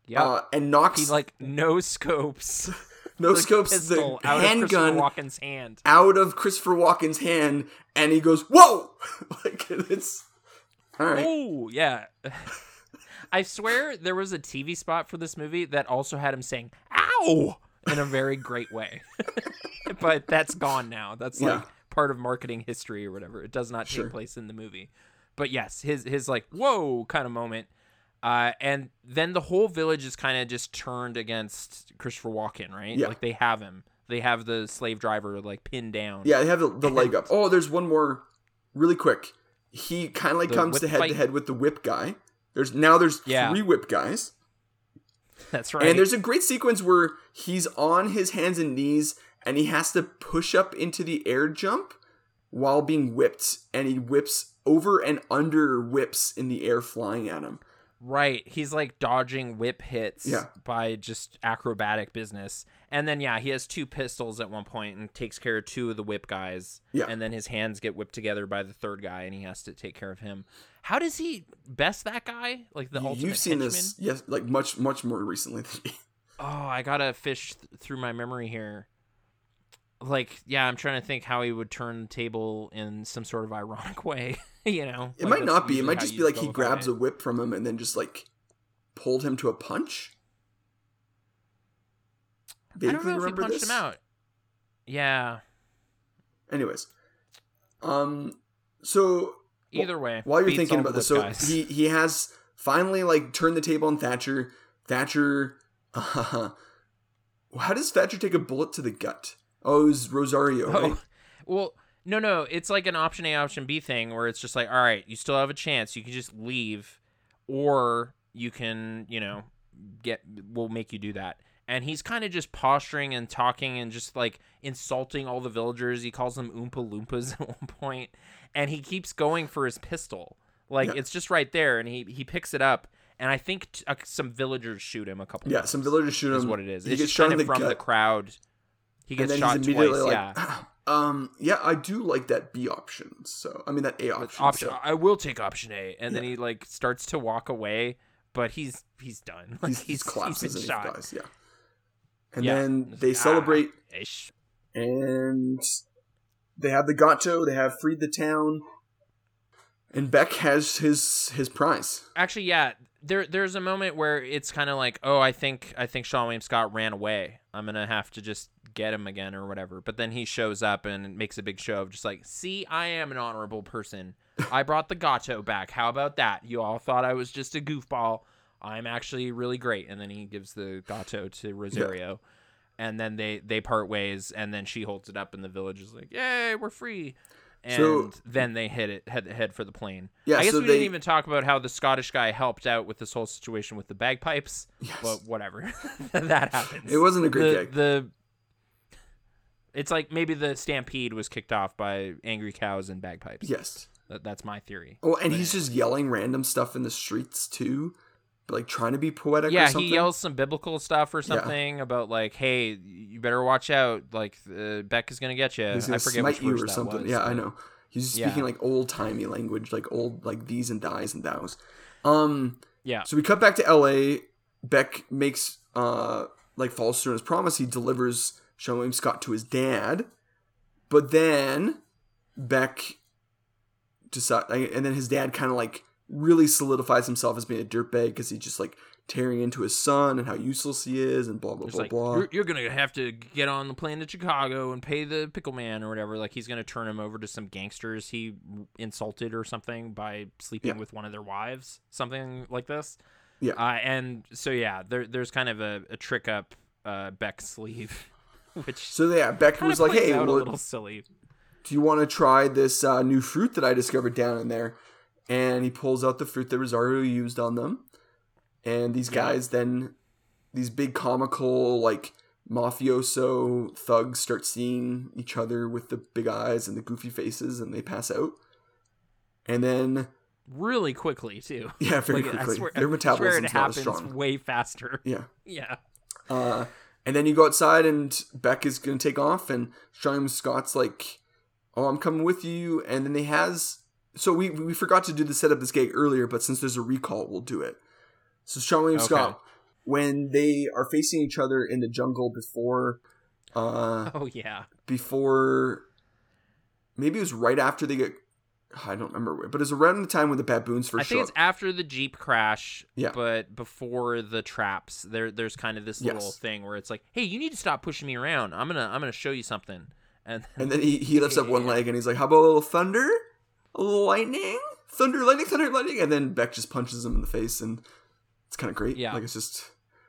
yeah, uh, and knocks. He like no scopes, no the scopes the handgun out of Christopher Walken's hand, out of Christopher Walken's hand, and he goes whoa, like it's all right. Oh yeah, I swear there was a T V spot for this movie that also had him saying ow in a very great way. But that's gone now. That's yeah. like part of marketing history or whatever. It does not sure. take place in the movie. But yes, his his like whoa kind of moment Uh, and then the whole village is kind of just turned against Christopher Walken, right? Yeah. Like, they have him. They have the slave driver, like, pinned down. Yeah, they have the, the leg up. Oh, there's one more really quick. He kind of, like, comes to head-to-head with the whip guy. There's Now there's yeah. three whip guys. That's right. And there's a great sequence where he's on his hands and knees, and he has to push up into the air jump while being whipped. And he whips over and under whips in the air flying at him. Right. He's like dodging whip hits yeah. by just acrobatic business. And then, yeah, he has two pistols at one point and takes care of two of the whip guys. Yeah. And then his hands get whipped together by the third guy, and he has to take care of him. How does he best that guy? Like the You've ultimate You've seen henchman? This, yes, like much, much more recently than me. Oh, I got to fish th- through my memory here. Like, yeah, I'm trying to think how he would turn the table in some sort of ironic way, you know? It like might not be. It might just be like he grabs a whip from him and then just, like, pulled him to a punch. Vaguely I don't know if he punched this? him out. Yeah. Anyways. Um, so... Either way. While you're thinking about this, so guys. he he has finally, like, turned the table on Thatcher. Thatcher... Uh, how does Thatcher take a bullet to the gut? Oh, it was Rosario, right? Oh. Well, no, no. It's like an option A, option B thing where it's just like, all right, you still have a chance. You can just leave, or you can, you know, get, we'll make you do that. And he's kind of just posturing and talking and just, like, insulting all the villagers. He calls them Oompa Loompas at one point, and he keeps going for his pistol. Like, yeah. it's just right there, and he, he picks it up. And I think t- uh, some villagers shoot him a couple yeah, times. Yeah, some villagers shoot him. Is what it is. He it's gets just shot kind of from gut. the crowd. He gets and then shot he's immediately twice, like, yeah. Um, yeah, I do like that B option. So I mean that A option. option so. I will take option A, and yeah. then he like starts to walk away, but he's he's done. Like, he's, he's collapses he's been and shot. He dies, yeah. And yeah. then they celebrate, ah, and they have the gato. They have freed the town, and Beck has his his prize. Actually, yeah. There, there's a moment where it's kind of like, oh, I think, I think Seann William Scott ran away. I'm gonna have to just get him again or whatever. But then he shows up and makes a big show of just like, see, I am an honorable person. I brought the gato back. How about that? You all thought I was just a goofball. I'm actually really great. And then he gives the gato to Rosario, yeah. and then they they part ways. And then she holds it up, and the village is like, yay, we're free. And so, then they hit it head to head for the plane. Yeah, I guess so we they, didn't even talk about how the Scottish guy helped out with this whole situation with the bagpipes. Yes. But whatever, that happens. It wasn't a great the, gag. The it's like maybe the stampede was kicked off by angry cows and bagpipes. Yes, that, that's my theory. Oh, and but, he's just yelling random stuff in the streets too, like trying to be poetic. Yeah, or something. He yells some biblical stuff or something yeah. about like, hey, you better watch out, like uh, Beck is gonna get you. He's gonna I forget smite which you or that something. Was, yeah, but... I know. He's yeah. speaking like old timey language, like old like these and thys and thous. Um, yeah. So we cut back to L A. Beck makes uh like falls through his promise. He delivers Seann William Scott to his dad, but then Beck decides, and then his dad kind of like. really solidifies himself as being a dirtbag because he's just like tearing into his son and how useless he is and blah blah just blah like, blah. You're, you're gonna have to get on the plane to Chicago and pay the pickle man or whatever. Like he's gonna turn him over to some gangsters he insulted or something by sleeping yeah. with one of their wives, something like this. Yeah. Uh, and so yeah, there, there's kind of a, a trick up uh, Beck's sleeve, which so yeah, Beck was like, hey, well, a little silly. Do you want to try this uh, new fruit that I discovered down in there? And he pulls out the fruit that Rosario used on them. And these guys yeah. then, these big comical, like, mafioso thugs start seeing each other with the big eyes and the goofy faces, and they pass out. And then... Really quickly, too. Yeah, very like, quickly. I swear, Their metabolism is not as strong. It happens way faster. Yeah. Yeah. Uh, and then you go outside, and Beck is going to take off, and Sean Scott's like, oh, I'm coming with you. And then they has... So we we forgot to do the setup this gag earlier, but since there's a recall, we'll do it. So Seann William okay. Scott, when they are facing each other in the jungle before, uh, oh yeah, before maybe it was right after they get, I don't remember, but it's around the time when the baboons first. I think it's up. After the Jeep crash, yeah. but before the traps. There there's kind of this yes. little thing where it's like, hey, you need to stop pushing me around. I'm gonna I'm gonna show you something. And then, and then he he lifts yeah. up one leg and he's like, how about a little thunder? Lightning, thunder, lightning, thunder, lightning, and then Beck just punches him in the face, and It's kind of great. Yeah. Like, it's just...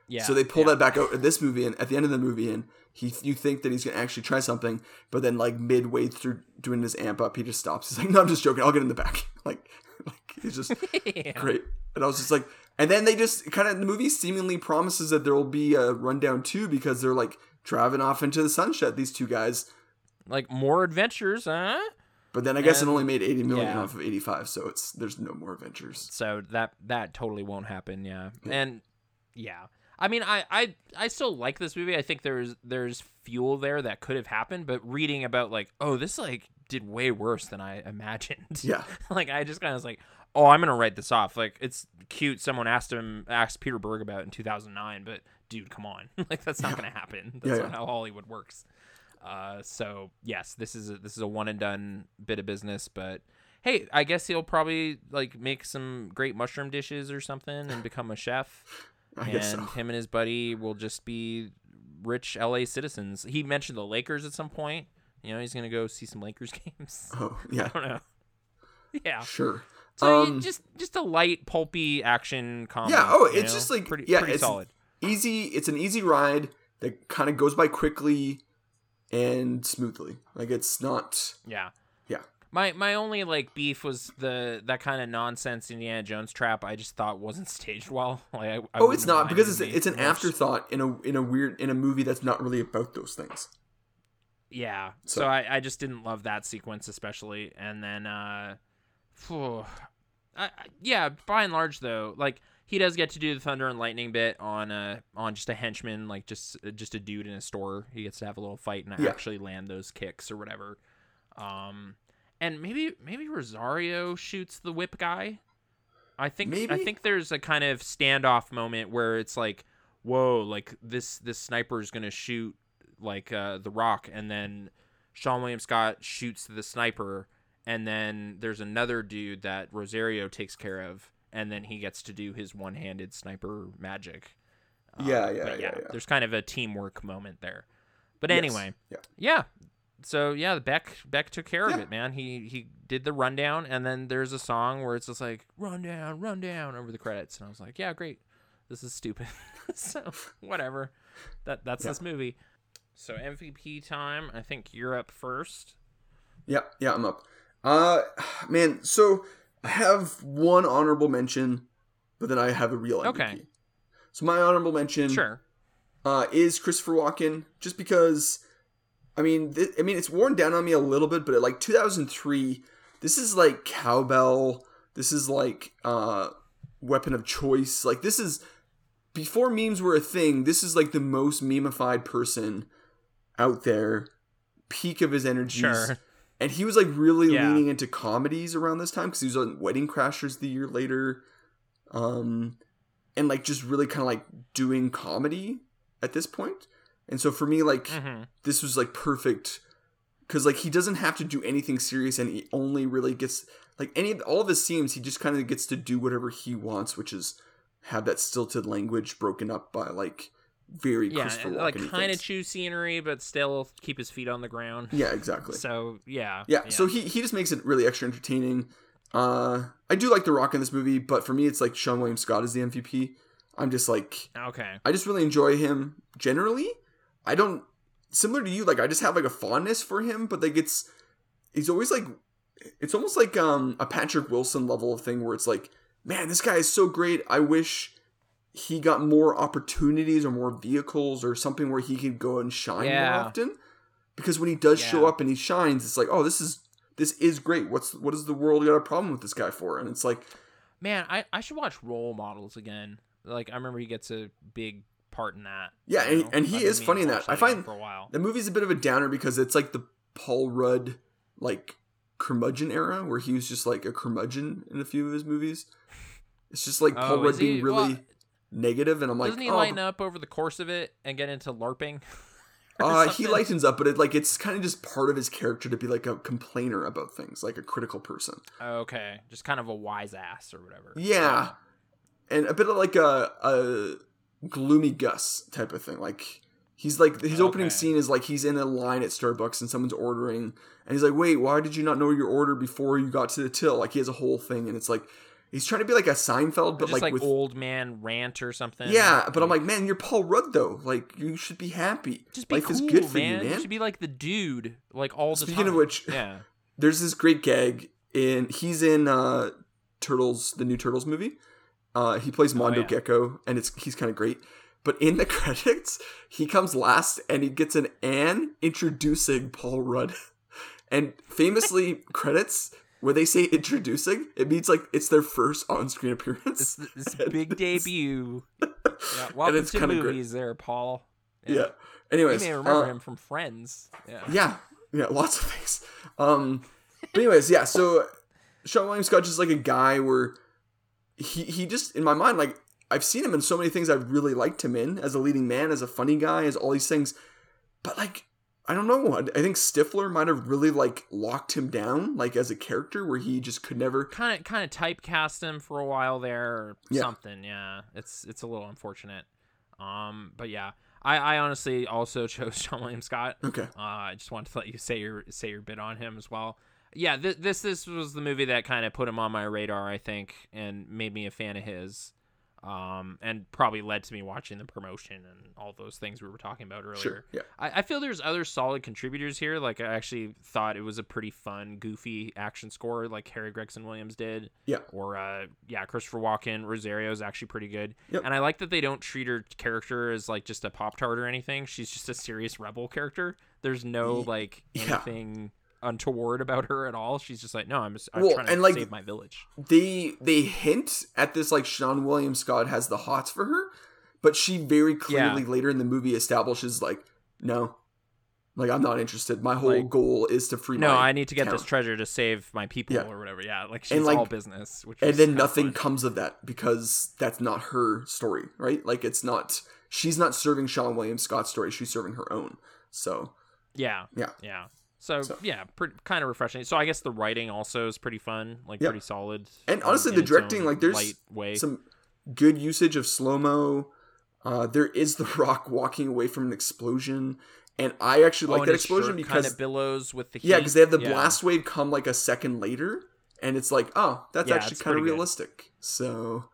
Yeah. So they pull yeah. that back out in this movie, and at the end of the movie, and he, you think that he's going to actually try something, but then, like, midway through doing his amp up, he just stops. He's like, no, I'm just joking. I'll get in the back. Like, like it's just yeah. great. And I was just like... And then they just kind of... The movie seemingly promises that there will be a Rundown two, because they're, like, driving off into the sunset, these two guys. Like, more adventures, huh? But then I guess and, it only made eighty million yeah. off of eighty-five, so it's there's no more adventures. So that that totally won't happen, yeah. yeah. And, yeah. I mean, I, I I still like this movie. I think there's there's fuel there that could have happened, but reading about, like, oh, this, like, did way worse than I imagined. Yeah. Like, I just kind of was like, oh, I'm going to write this off. Like, it's cute. Someone asked him, asked Peter Berg about it in two thousand nine, but, dude, come on. Like, that's not yeah. going to happen. That's yeah, not yeah. how Hollywood works. Uh, so yes, this is a, this is a one and done bit of business, but hey, I guess he'll probably like make some great mushroom dishes or something and become a chef. I and guess so. Him and his buddy will just be rich L A citizens. He mentioned the Lakers at some point, you know, he's going to go see some Lakers games. Oh yeah. I don't know. Yeah, sure. So um, just, just a light pulpy action comedy. Yeah. Oh, it's know? just like pretty, yeah, pretty it's solid. Easy. It's an easy ride that kind of goes by quickly and smoothly. Like, it's not yeah yeah my my only like beef was the that kind of nonsense Indiana Jones trap. I just thought wasn't staged well. Like I, I oh it's not because it's it's an much. afterthought in a in a weird in a movie that's not really about those things. Yeah, so, so I, I just didn't love that sequence especially. And then uh phew, I, I, yeah by and large though, like, he does get to do the thunder and lightning bit on a on just a henchman, like just just a dude in a store. He gets to have a little fight and yeah. actually land those kicks or whatever. Um, and maybe maybe Rosario shoots the whip guy. I think maybe? I think there's a kind of standoff moment where it's like, whoa, like this this sniper is gonna shoot like uh, The Rock, and then Seann William Scott shoots the sniper, and then there's another dude that Rosario takes care of. And then he gets to do his one-handed sniper magic. Um, yeah, yeah, yeah, yeah, yeah. There's kind of a teamwork moment there. But anyway, yes. yeah. yeah. So yeah, Beck Beck took care yeah. of it, man. He he did the rundown, and then there's a song where it's just like rundown, rundown over the credits, and I was like, yeah, great. This is stupid. So whatever. That that's yeah. this movie. So M V P time. I think you're up first. Yeah, yeah, I'm up. Uh, man. So. I have one honorable mention, but then I have a real M V P. Okay. So my honorable mention sure. uh, is Christopher Walken, just because, I mean, th- I mean, it's worn down on me a little bit, but at, like, two thousand three, this is like Cowbell. This is like uh, Weapon of Choice. Like, this is, before memes were a thing, this is like the most memeified person out there, peak of his energies. Sure. And he was, like, really yeah. leaning into comedies around this time, because he was on Wedding Crashers the year later. Um, and, like, just really kind of, like, doing comedy at this point. And so for me, like, mm-hmm. this was, like, perfect. Because, like, he doesn't have to do anything serious, and he only really gets, like, any of, all of his scenes, he just kind of gets to do whatever he wants, which is have that stilted language broken up by, like, very yeah, Christopher Walken. Yeah, like kind of chew scenery, but still keep his feet on the ground. Yeah, exactly. So, yeah, yeah. Yeah, so he he just makes it really extra entertaining. Uh, I do like The Rock in this movie, but for me, it's like Seann William Scott is the M V P. I'm just like... Okay. I just really enjoy him generally. I don't... Similar to you, like, I just have like a fondness for him, but like it's... He's always like... It's almost like um, a Patrick Wilson level of thing where it's like, man, this guy is so great. I wish... he got more opportunities or more vehicles or something where he could go and shine yeah. more often, because when he does yeah. show up and he shines, it's like, oh, this is, this is great. What's, what has the world got a problem with this guy for? And it's like, man, I, I should watch Role Models again. Like, I remember he gets a big part in that. Yeah. And, and he is funny in that. I find for a while. The movie's a bit of a downer because it's like the Paul Rudd, like curmudgeon era where he was just like a curmudgeon in a few of his movies. It's just like Paul oh, Rudd being really... Well, negative, and I'm like, doesn't he oh, lighten up over the course of it and get into LARPing? uh something? He lightens up, but it like it's kind of just part of his character to be like a complainer about things, like a critical person. Okay, just kind of a wise ass or whatever. Yeah, and a bit of like a a gloomy Gus type of thing. Like he's like his opening okay. scene is like he's in a line at Starbucks and someone's ordering, and he's like, "Wait, why did you not know your order before you got to the till?" Like he has a whole thing, and it's like. He's trying to be like a Seinfeld, but like, like with old man rant or something. Yeah, but I'm like, man, you're Paul Rudd though. Like, you should be happy. Just be Life cool, is good for man. you, man. You should be like the dude, like all the Speaking time. Speaking of which, yeah, there's this great gag in. He's in uh, Turtles, the new Turtles movie. Uh, he plays Mondo oh, yeah. Gecko, and it's he's kind of great. But in the credits, he comes last, and he gets an Anne introducing Paul Rudd, and famously credits. When they say introducing, it means like it's their first on-screen appearance. It's, it's big it's, debut. Yeah, welcome and it's to movies great. there, Paul. Yeah. yeah. Anyways. You may remember uh, him from Friends. Yeah. Yeah. Yeah. Lots of things. Um, but anyways, yeah. So Seann William Scott is like a guy where he, he just, in my mind, like I've seen him in so many things I've really liked him in as a leading man, as a funny guy, as all these things. But like. I don't know. I think Stifler might have really like locked him down, like as a character, where he just could never kind of kind of typecast him for a while there, or yeah. something. Yeah, it's it's a little unfortunate. Um, but yeah, I, I honestly also chose Seann William Scott. Okay, uh, I just wanted to let you say your say your bit on him as well. Yeah, th- this this was the movie that kind of put him on my radar, I think, and made me a fan of his. Um, and probably led to me watching the promotion and all those things we were talking about earlier. Sure, yeah. I, I feel there's other solid contributors here. Like, I actually thought it was a pretty fun, goofy action score like Harry Gregson Williams did. Yeah. Or, uh, yeah, Christopher Walken. Rosario is actually pretty good. Yep. And I like that they don't treat her character as, like, just a Pop-Tart or anything. She's just a serious rebel character. There's no, like, anything... Yeah. untoward about her at all. She's just like, no, I'm, I'm well, trying to like, save my village. They they hint at this, like, Seann William Scott has the hots for her, but she very clearly yeah. later in the movie establishes, like, no, like, I'm not interested. My whole like, goal is to free no, my No, I need to get town. this treasure to save my people yeah. or whatever. Yeah, like, she's and, like, all business. Which and then nothing fun. comes of that because that's not her story, right? Like, it's not... She's not serving Seann William Scott's story. She's serving her own. So... Yeah. Yeah. Yeah. So, so yeah, pretty, kind of refreshing. So I guess the writing also is pretty fun, like yeah. pretty solid. And honestly, um, the directing, like there's some good usage of slow-mo. Uh, there is The Rock walking away from an explosion. And I actually oh, like that explosion because... kind of billows with the heat. Yeah, because they have the yeah. blast wave come like a second later. And it's like, oh, that's yeah, actually kind of realistic. Good. So...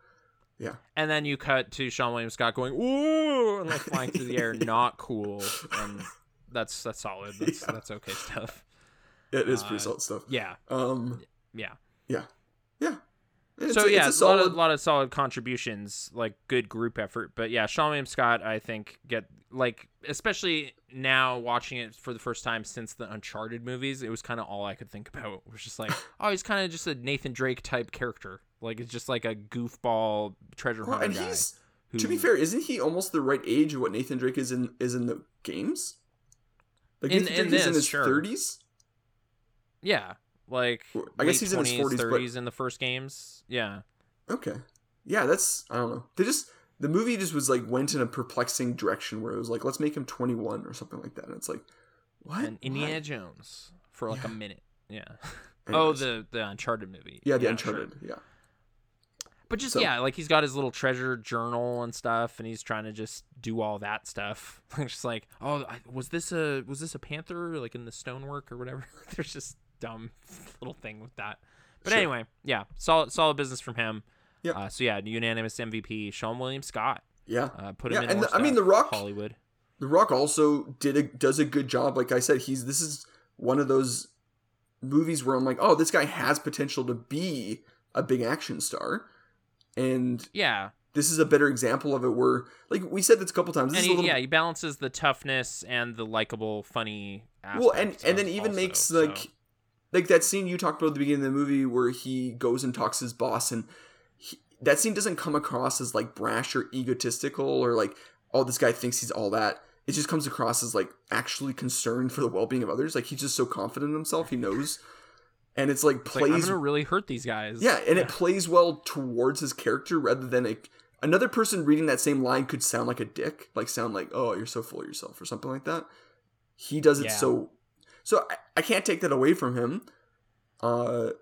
Yeah. And then you cut to Seann William Scott going, ooh, and like flying through the air. Not cool. And... That's that's solid. That's yeah. that's okay stuff. It is pretty uh, solid stuff. Yeah. Um. Yeah. Yeah. Yeah. It's so a, yeah, it's a, a lot of lot of solid contributions, like good group effort. But yeah, Seann William Scott, I think get like especially now watching it for the first time since the Uncharted movies, it was kind of all I could think about. It was just like, oh, he's kind of just a Nathan Drake type character. Like it's just like a goofball treasure well, hunter and guy. He's, who, to be fair, isn't he almost the right age of what Nathan Drake is in is in the games? Like in, in this, he's in his sure. thirties? Yeah. Like, I guess he's twenties, in his forties. thirties but... in the first games. Yeah. Okay. Yeah, that's, I don't know. They just, the movie just was like, went in a perplexing direction where it was like, let's make him twenty-one or something like that. And it's like, what? And Indiana what? Jones for like yeah. a minute. Yeah. oh, the, the Uncharted movie. Yeah, the yeah, Uncharted. Sure. Yeah. But just, so. yeah, like he's got his little treasure journal and stuff, and he's trying to just do all that stuff. just like, oh, I, was this a was this a panther, like in the stonework or whatever? There's just dumb little thing with that. But sure. anyway, yeah, solid solid business from him. Yeah. Uh, so, yeah, unanimous M V P, Seann William Scott. Yeah. Uh, put him yeah, in and the, stuff, I mean, The Rock. Hollywood. The Rock also did a, does a good job. Like I said, he's this is one of those movies where I'm like, oh, this guy has potential to be a big action star. And yeah, this is a better example of it where, like we said this a couple times. This and he, is a little... Yeah, he balances the toughness and the likable, funny aspect. Well, and, and then even also, makes, like, so. like that scene you talked about at the beginning of the movie where he goes and talks to his boss. And he, that scene doesn't come across as, like, brash or egotistical or, like, oh, this guy thinks he's all that. It just comes across as, like, actually concerned for the well-being of others. Like, he's just so confident in himself. He knows... And it's like it's plays. Like, I'm gonna really hurt these guys. Yeah, and yeah. it plays well towards his character rather than a, another person reading that same line could sound like a dick, like sound like, "Oh, you're so full of yourself" or something like that. He does it yeah. so, so I, I can't take that away from him. Uh,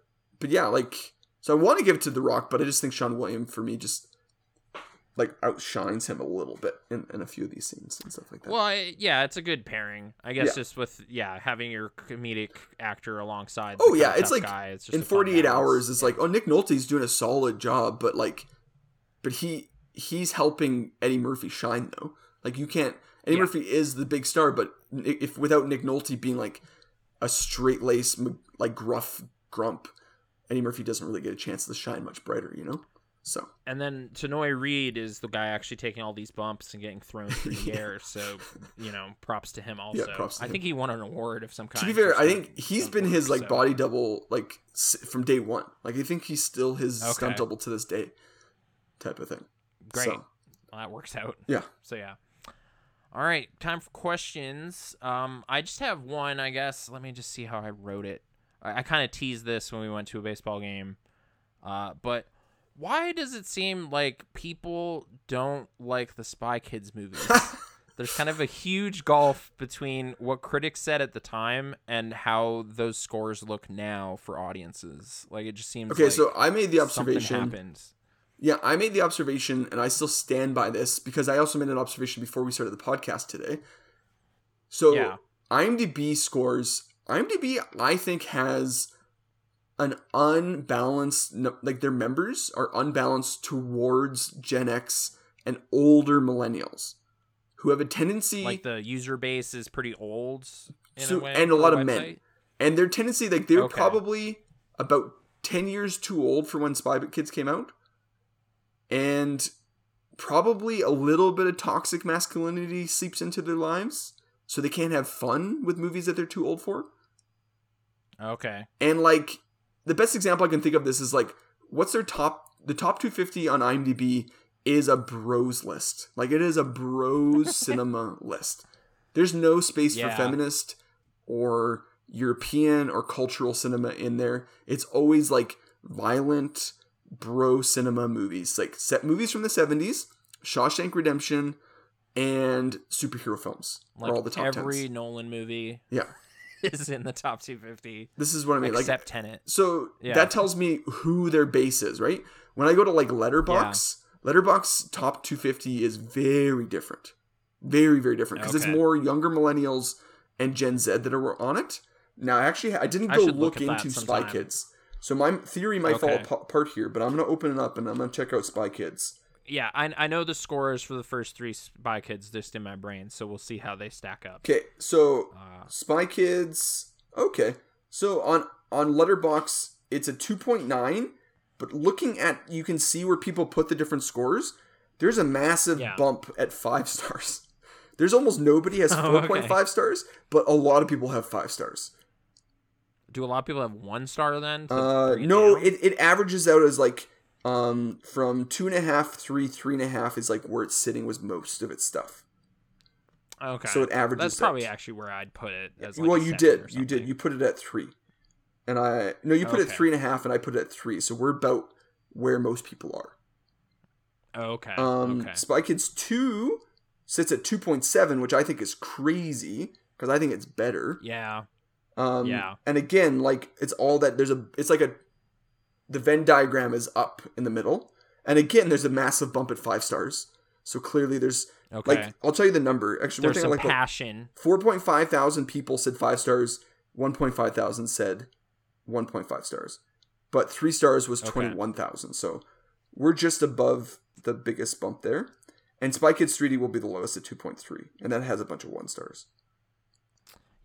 but yeah, like so I want to give it to The Rock, but I just think Seann William for me just like outshines him a little bit in, in a few of these scenes and stuff like that. Well, I, yeah, it's a good pairing, I guess. Yeah. Just with yeah, having your comedic actor alongside. Oh yeah, it's like guy. It's just in forty-eight hours. It's yeah. like, oh, Nick Nolte's doing a solid job, but like, but he he's helping Eddie Murphy shine though. Like you can't. Eddie yeah. Murphy is the big star, but if without Nick Nolte being like a straight-laced, like gruff grump, Eddie Murphy doesn't really get a chance to shine much brighter, you know? So. And then Tanoi Reed is the guy actually taking all these bumps and getting thrown through the yeah. air. So, you know, props to him also. Yeah, props to I him. think he won an award of some kind. To be fair, I think he's been his like so. body double like from day one. Like I think he's still his okay. stunt double to this day type of thing. Great. So. Well, that works out. Yeah. So, yeah. All right, time for questions. Um, I just have one, I guess. Let me just see how I wrote it. I, I kind of teased this when we went to a baseball game. Uh, but why does it seem like people don't like the Spy Kids movies? There's kind of a huge gulf between what critics said at the time and how those scores look now for audiences. Like, it just seems okay, like so I made the observation. something happened. Yeah, I made the observation, and I still stand by this, because I also made an observation before we started the podcast today. So, yeah. IMDb scores, IMDb, I think, has an unbalanced, like, their members are unbalanced towards Gen X and older millennials, who have a tendency... Like, the user base is pretty old, in so, a way, and a lot of website. men. And their tendency, like, they're okay. probably about ten years too old for when Spy Kids came out. And probably a little bit of toxic masculinity seeps into their lives, so they can't have fun with movies that they're too old for. Okay. And like the best example I can think of this is like, what's their top? The top two fifty on IMDb is a bros list. Like it is a bros cinema list. There's no space yeah. for feminist or European or cultural cinema in there. It's always like violent. Bro cinema movies, like set movies from the seventies, Shawshank Redemption, and superhero films. Like all the top every tens. Nolan movie, yeah, is in the top two fifty. This is what I mean, except like except Tenet. So yeah. that tells me who their base is, right? When I go to like Letterboxd, yeah. Letterboxd top two fifty is very different, very very different because okay. it's more younger millennials and Gen Z that are on it. Now, actually, I didn't go I look, look into Spy Kids. So my theory might okay. fall apart here, but I'm going to open it up and I'm going to check out Spy Kids. Yeah, I, I know the scores for the first three Spy Kids just in my brain, so we'll see how they stack up. Okay, so uh, Spy Kids, okay. So on, on Letterboxd, it's a two point nine, but looking at, you can see where people put the different scores. There's a massive yeah. bump at five stars. There's almost nobody has four point five oh, okay. stars, but a lot of people have five stars. Do a lot of people have one star then? Uh, no, it, it averages out as like um, from two and a half, three, three and a half is like where it's sitting with most of its stuff. Okay. So it averages That's out. probably actually where I'd put it. As like well, you did. You did. You put it at three. And I... No, you put okay. it at three and a half and I put it at three. So we're about where most people are. Okay. Um, okay. Spy Kids two sits at two point seven, which I think is crazy because I think it's better. Yeah. Um, yeah. And again, like it's all that there's a, it's like a, the Venn diagram is up in the middle. And again, there's a massive bump at five stars. So clearly there's okay. like, I'll tell you the number. Actually, there's one thing some I like, passion. four point five thousand people said five stars. one point five thousand said one point five stars, but three stars was okay. twenty-one thousand. So we're just above the biggest bump there. And Spy Kids three D will be the lowest at two point three. And that has a bunch of one stars.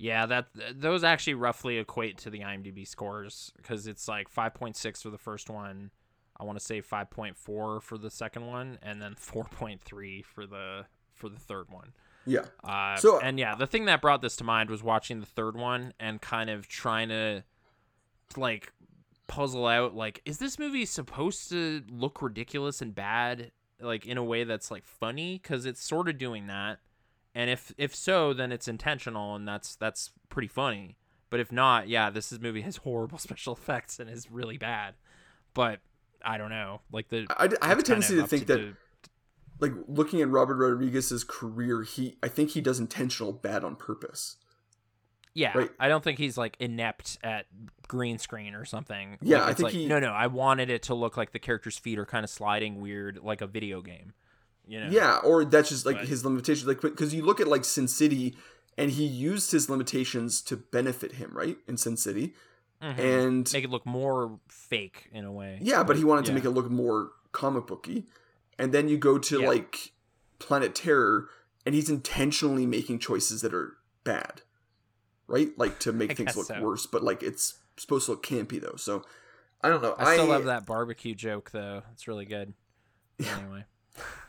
Yeah, that those actually roughly equate to the IMDb scores because it's like five point six for the first one, I want to say five point four for the second one, and then four point three for the for the third one. Yeah. Uh, so and yeah, the thing that brought this to mind was watching the third one and kind of trying to like puzzle out like, is this movie supposed to look ridiculous and bad like in a way that's like funny? Because it's sort of doing that. And if if so, then it's intentional, and that's that's pretty funny. But if not, yeah, this is, movie has horrible special effects and is really bad. But I don't know. Like the I, I have a tendency to think to that, the, like looking at Robert Rodriguez's career, he I think he does intentional bad on purpose. Yeah, right? I don't think he's like inept at green screen or something. Yeah, like, I it's think like, he... no, no. I wanted it to look like the character's feet are kind of sliding weird, like a video game. you know. Yeah, or that's just like but. his limitations. Like, because you look at like Sin City, and he used his limitations to benefit him, right? In Sin City, mm-hmm. and make it look more fake in a way. Yeah, but he wanted yeah. to make it look more comic booky. And then you go to yeah. like Planet Terror, and he's intentionally making choices that are bad, right? Like to make I things look so. worse, but like it's supposed to look campy though. So I don't know. I still I, love that barbecue joke though. It's really good. Yeah. Anyway,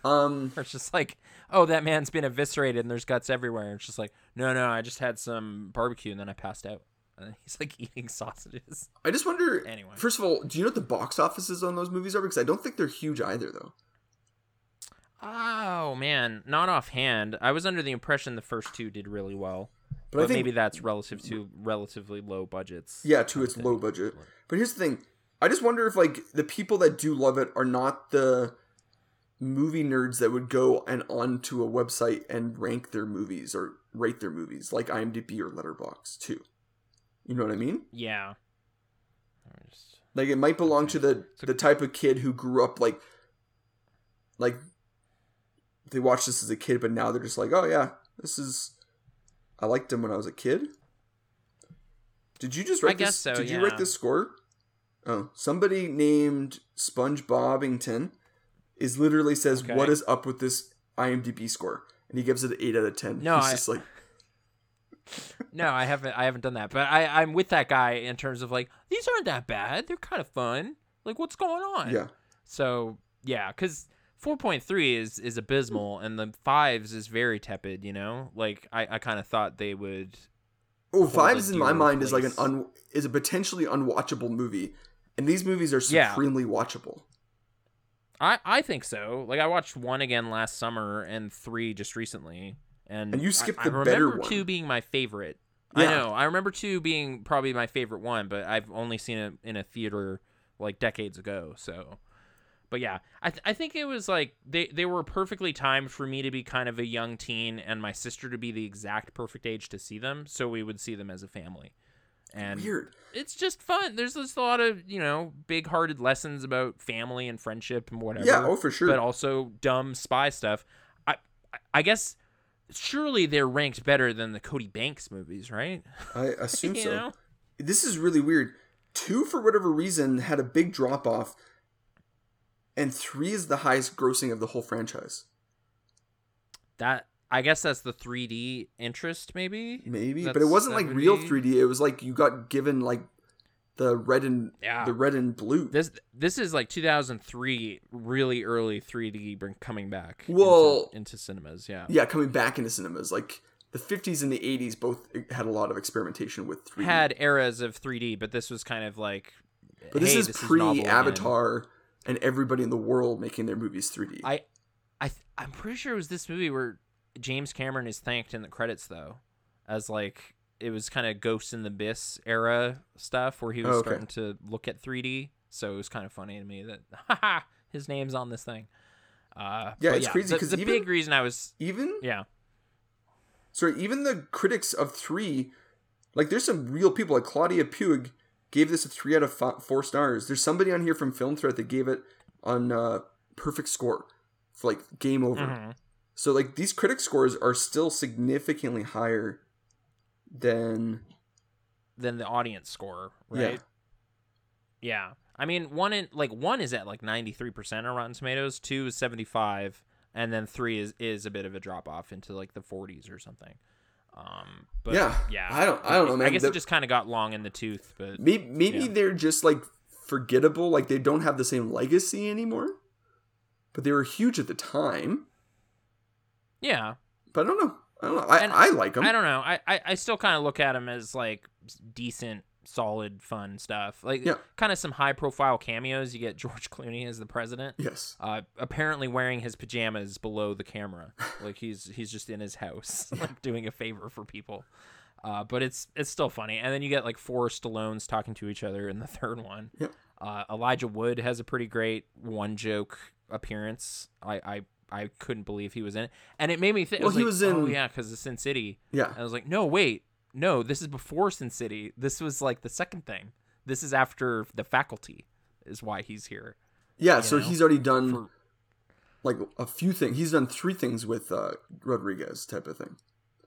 um, it's just like, oh, that man's been eviscerated and there's guts everywhere. It's just like, no, no, I just had some barbecue and then I passed out. And then he's like eating sausages. I just wonder. Anyway, first of all, do you know what the box offices on those movies are? Because I don't think they're huge either though. Oh man, not offhand. I was under the impression the first two did really well, but, but I think, maybe that's relative to relatively low budgets. Yeah, to its low budget. But here's the thing: I just wonder if like the people that do love it are not the movie nerds that would go and onto a website and rank their movies or rate their movies like IMDb or Letterboxd too. You know what I mean? Yeah. Just... Like it might belong to the the type of kid who grew up like like. They watched this as a kid, but now they're just like, oh yeah, this is, I liked him when I was a kid. Did you just write I this? Guess so, did yeah. you write this score? Oh, somebody named SpongeBobbington is literally says, okay. what is up with this IMDb score? And he gives it an eight out of ten. No, He's I, just like... no, I haven't, I haven't done that, but I, I'm with that guy in terms of like, these aren't that bad. They're kind of fun. Like what's going on? Yeah. So yeah. Cause four point three is, is abysmal, and the fives is very tepid, you know? Like, I, I kind of thought they would... Oh, fives in my mind place. is like an un, is a potentially unwatchable movie, and these movies are supremely yeah. watchable. I, I think so. Like, I watched one again last summer, and three just recently. And, and you skipped I, the I better one. I remember two being my favorite. Yeah. I know. I remember two being probably my favorite one, but I've only seen it in a theater, like, decades ago, so... But yeah, I th- I think it was like they, they were perfectly timed for me to be kind of a young teen and my sister to be the exact perfect age to see them. So we would see them as a family. And Weird. It's just fun. There's just a lot of, you know, big hearted lessons about family and friendship and whatever. Yeah, oh, for sure. But also dumb spy stuff. I I guess surely they're ranked better than the Cody Banks movies, right? I assume so. Know? This is really weird. Two, for whatever reason, had a big drop off. And three is the highest grossing of the whole franchise. That I guess that's the three D interest, maybe. Maybe, that's, but it wasn't like real be... three D. It was like you got given like the red and yeah. the red and blue. This this is like two thousand three, really early three D bring, coming back. Well, into, into cinemas, yeah, yeah, coming back into cinemas. Like the fifties and the eighties both had a lot of experimentation with three D. Had eras of three D, but this was kind of like. But this hey, is this pre is Avatar. And... And everybody in the world making their movies three D. I, I th- I'm pretty sure it was this movie where James Cameron is thanked in the credits, though, as like it was kind of Ghost in the Abyss era stuff where he was oh, okay. starting to look at three D. So it was kind of funny to me that haha, his name's on this thing. Uh, yeah, it's yeah, crazy because the, the big reason I was even yeah, sorry, even the critics of three, like there's some real people like Claudia Puig. Gave this a three out of five, four stars. There's somebody on here from Film Threat that gave it on uh, perfect score for like Game Over. Mm-hmm. So like these critic scores are still significantly higher than than the audience score, right? Yeah. yeah. I mean, one in like one is at like ninety-three percent on Rotten Tomatoes. Two is seventy-five, and then three is, is a bit of a drop off into like the forties or something. Um, but yeah, yeah, I don't, I don't know, man. I guess the, it just kind of got long in the tooth, but maybe, maybe yeah. they're just like forgettable. Like they don't have the same legacy anymore, but they were huge at the time. Yeah. But I don't know. I don't know. I, and I like them. I don't know. I, I, I still kind of look at them as like decent, solid, fun stuff. Like yeah. kind of some high profile cameos. You get George Clooney as the president. Yes. Uh, apparently wearing his pajamas below the camera. Like he's, he's just in his house, like doing a favor for people. Uh, but it's, it's still funny. And then you get like four Stallones talking to each other in the third one. Yeah. Uh, Elijah Wood has a pretty great one joke appearance. I, I, I couldn't believe he was in it. And it made me think, well, was he like, was in, oh yeah, cause of Sin City. Yeah. And I was like, no, wait, no, this is before Sin City. This was like the second thing. This is after The Faculty is why he's here. Yeah, so know? he's already done. For... like a few things. He's done three things with uh, Rodriguez type of thing.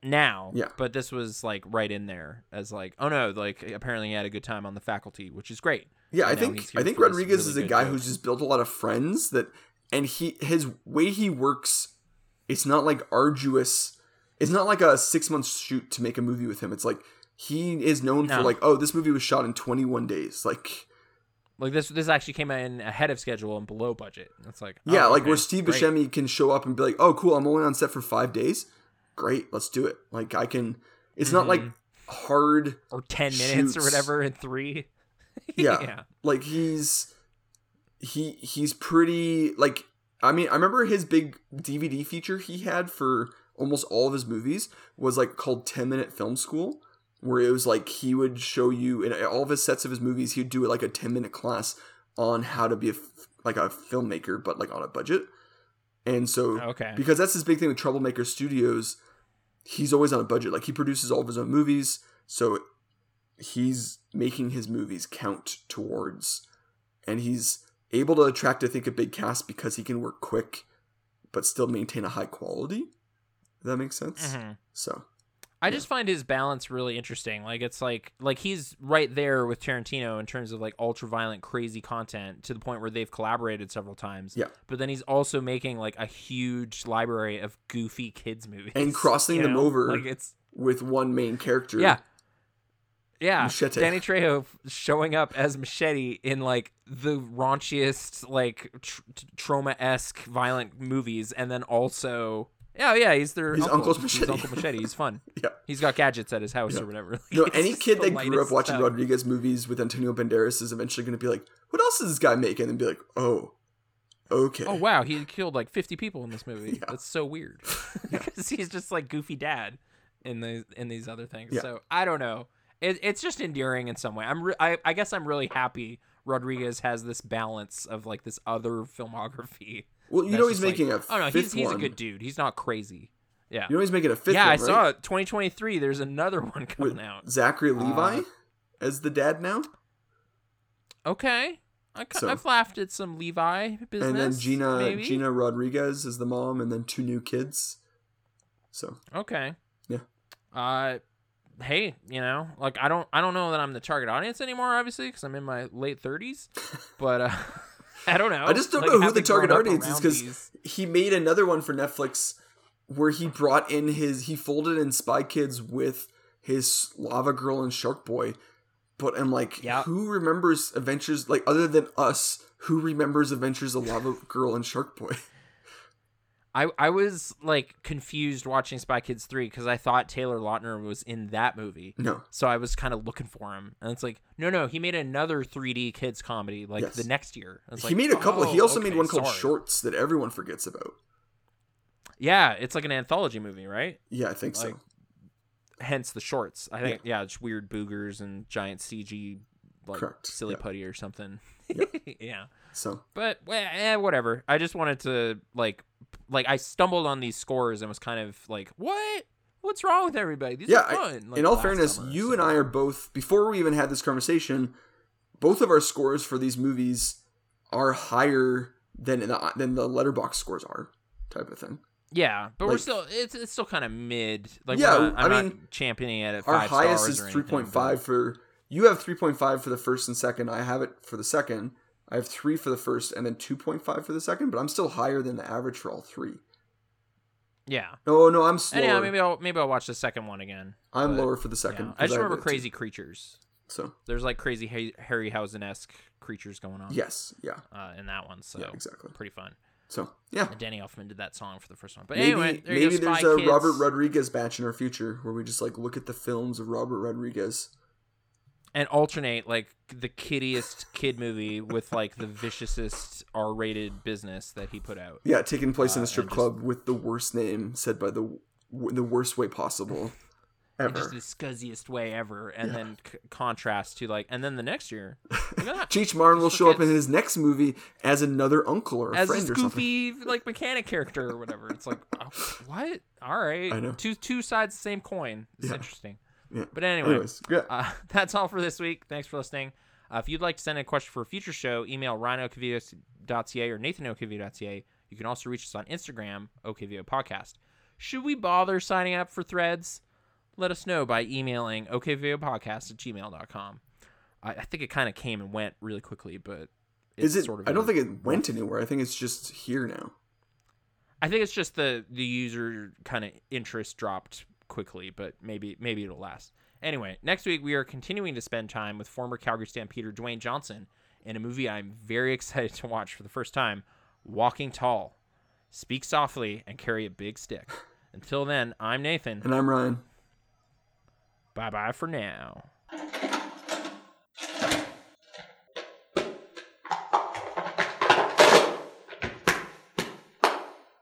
Now, yeah, but this was like right in there as like, oh no, like apparently he had a good time on The Faculty, which is great. Yeah, and I think I think Rodriguez really is a guy jokes. who's just built a lot of friends that, and he his way he works, it's not like arduous. It's not like a six month shoot to make a movie with him. It's like he is known no. for like, oh, this movie was shot in twenty-one days, like. Like this, this actually came in ahead of schedule and below budget. It's like, oh, yeah, like okay, where Steve great. Buscemi can show up and be like, "Oh, cool, I'm only on set for five days. Great, let's do it." Like I can. It's mm-hmm. not like hard or ten shoots. minutes or whatever in three. yeah. yeah, like he's he he's pretty like. I mean, I remember his big D V D feature he had for almost all of his movies was like called ten minute Film School, where it was like he would show you in all of his sets of his movies, he'd do like a ten minute class on how to be a, like a filmmaker, but like on a budget. And so, okay. because that's his big thing with Troublemaker Studios, he's always on a budget. Like he produces all of his own movies. So he's making his movies count towards, and he's able to attract, I think, a big cast because he can work quick, but still maintain a high quality. Does that make sense? Mm-hmm. So. I just find his balance really interesting. Like it's like like he's right there with Tarantino in terms of like ultra violent, crazy content to the point where they've collaborated several times. Yeah. But then he's also making like a huge library of goofy kids movies and crossing them know? over like it's, with one main character. Yeah. Yeah. Machete. Danny Trejo showing up as Machete in like the raunchiest, like tr- trauma-esque violent movies, and then also. Yeah, yeah, he's their he's uncle. Uncle Machete. He's Uncle Machete. He's fun. yeah. He's got gadgets at his house yeah. or whatever. Like, no, any kid that grew up watching stuff. Rodriguez movies with Antonio Banderas is eventually going to be like, what else is this guy making? And be like, oh, okay. Oh, wow, he killed like fifty people in this movie. yeah. That's so weird. Because yeah. he's just like goofy dad in, the, in these other things. Yeah. So I don't know. It, it's just endearing in some way. I'm re- I, I guess I'm really happy Rodriguez has this balance of like this other filmography. Well, you That's know he's making like, a fifth one. Oh, no, he's, he's a good dude. He's not crazy. Yeah. You know he's making a fifth yeah, one, Yeah, I saw right? it. twenty twenty-three, there's another one coming With out. Zachary uh, Levi as the dad now? Okay. I, so, I've laughed at some Levi business. And then Gina maybe? Gina Rodriguez is the mom, and then two new kids. So. Okay. Yeah. Uh, hey, you know, like I don't I don't know that I'm the target audience anymore, obviously, because I'm in my late thirties. But... uh I don't know. I just don't like, know who the target audience is, because he made another one for Netflix where he brought in his... He folded in Spy Kids with his Lava Girl and Shark Boy. But I'm like, yep. who remembers Adventures... Like, other than us, who remembers Adventures of Lava Girl and Shark Boy? I, I was, like, confused watching Spy Kids three because I thought Taylor Lautner was in that movie. No. So I was kind of looking for him. And it's like, no, no, he made another three D kids comedy, like, yes. the next year. I was he like, made a couple. Oh, he also okay, made one called sorry. Shorts that everyone forgets about. Yeah, it's like an anthology movie, right? Yeah, I think like, so. Hence the shorts. I think, yeah, yeah it's weird boogers and giant C G, like, Correct. silly yeah. putty or something. Yeah. yeah. So. But, eh, whatever. I just wanted to, like... Like, I stumbled on these scores and was kind of like, what? What's wrong with everybody? These yeah, are fun. Like, in all fairness, summer, you so. and I are both, before we even had this conversation, both of our scores for these movies are higher than the, than the Letterboxd scores are, type of thing. Yeah, but like, we're still, it's it's still kind of mid. Like, yeah, not, I'm I mean, not championing it at five stars. Our highest is three point five but... for, you have three point five for the first and second. I have it for the second. I have three for the first and then two point five for the second, but I'm still higher than the average for all three. Yeah. Oh, no, I'm slower. And yeah, maybe I'll, maybe I'll watch the second one again. I'm but, lower for the second. Yeah. I just I remember Crazy too. Creatures. So there's like crazy Harryhausen-esque creatures going on. Yes, yeah. Uh, in that one, so yeah, exactly. pretty fun. So, yeah. And Danny Elfman did that song for the first one. But maybe, anyway, there maybe you go, there's Spy a Kids. Robert Rodriguez batch in our future where we just like look at the films of Robert Rodriguez. And alternate, like, the kiddiest kid movie with, like, the viciousest R-rated business that he put out. Yeah, taking place uh, in a strip club just, with the worst name said by the w- the worst way possible ever. Just the scuzziest way ever. And yeah. then c- contrast to, like, and then the next year. Cheech Marin will show up in his next movie as another uncle or a as friend or something. As his goofy, like, mechanic character or whatever. It's like, oh, what? All right. I know. Two, two sides of the same coin. It's yeah. interesting. Yeah. But anyway, Anyways, yeah. uh, that's all for this week. Thanks for listening. Uh, if you'd like to send a question for a future show, email ryan o cavillo dot c a or nathan o cavillo dot c a. You You can also reach us on Instagram, OK Video Podcast. Should we bother signing up for threads? Let us know by emailing okvideopodcast at gmail dot com. I, I think it kind of came and went really quickly, but it's Is it, sort of... I don't a, think it went anywhere. I think it's just here now. I think it's just the, the user kind of interest dropped quickly, but maybe maybe it'll last. Anyway, next week we are continuing to spend time with former Calgary Stampeder Dwayne Johnson in a movie I'm very excited to watch for the first time, Walking Tall. Speak softly and carry a big stick. Until then, I'm Nathan. And I'm Ryan. Bye-bye for now.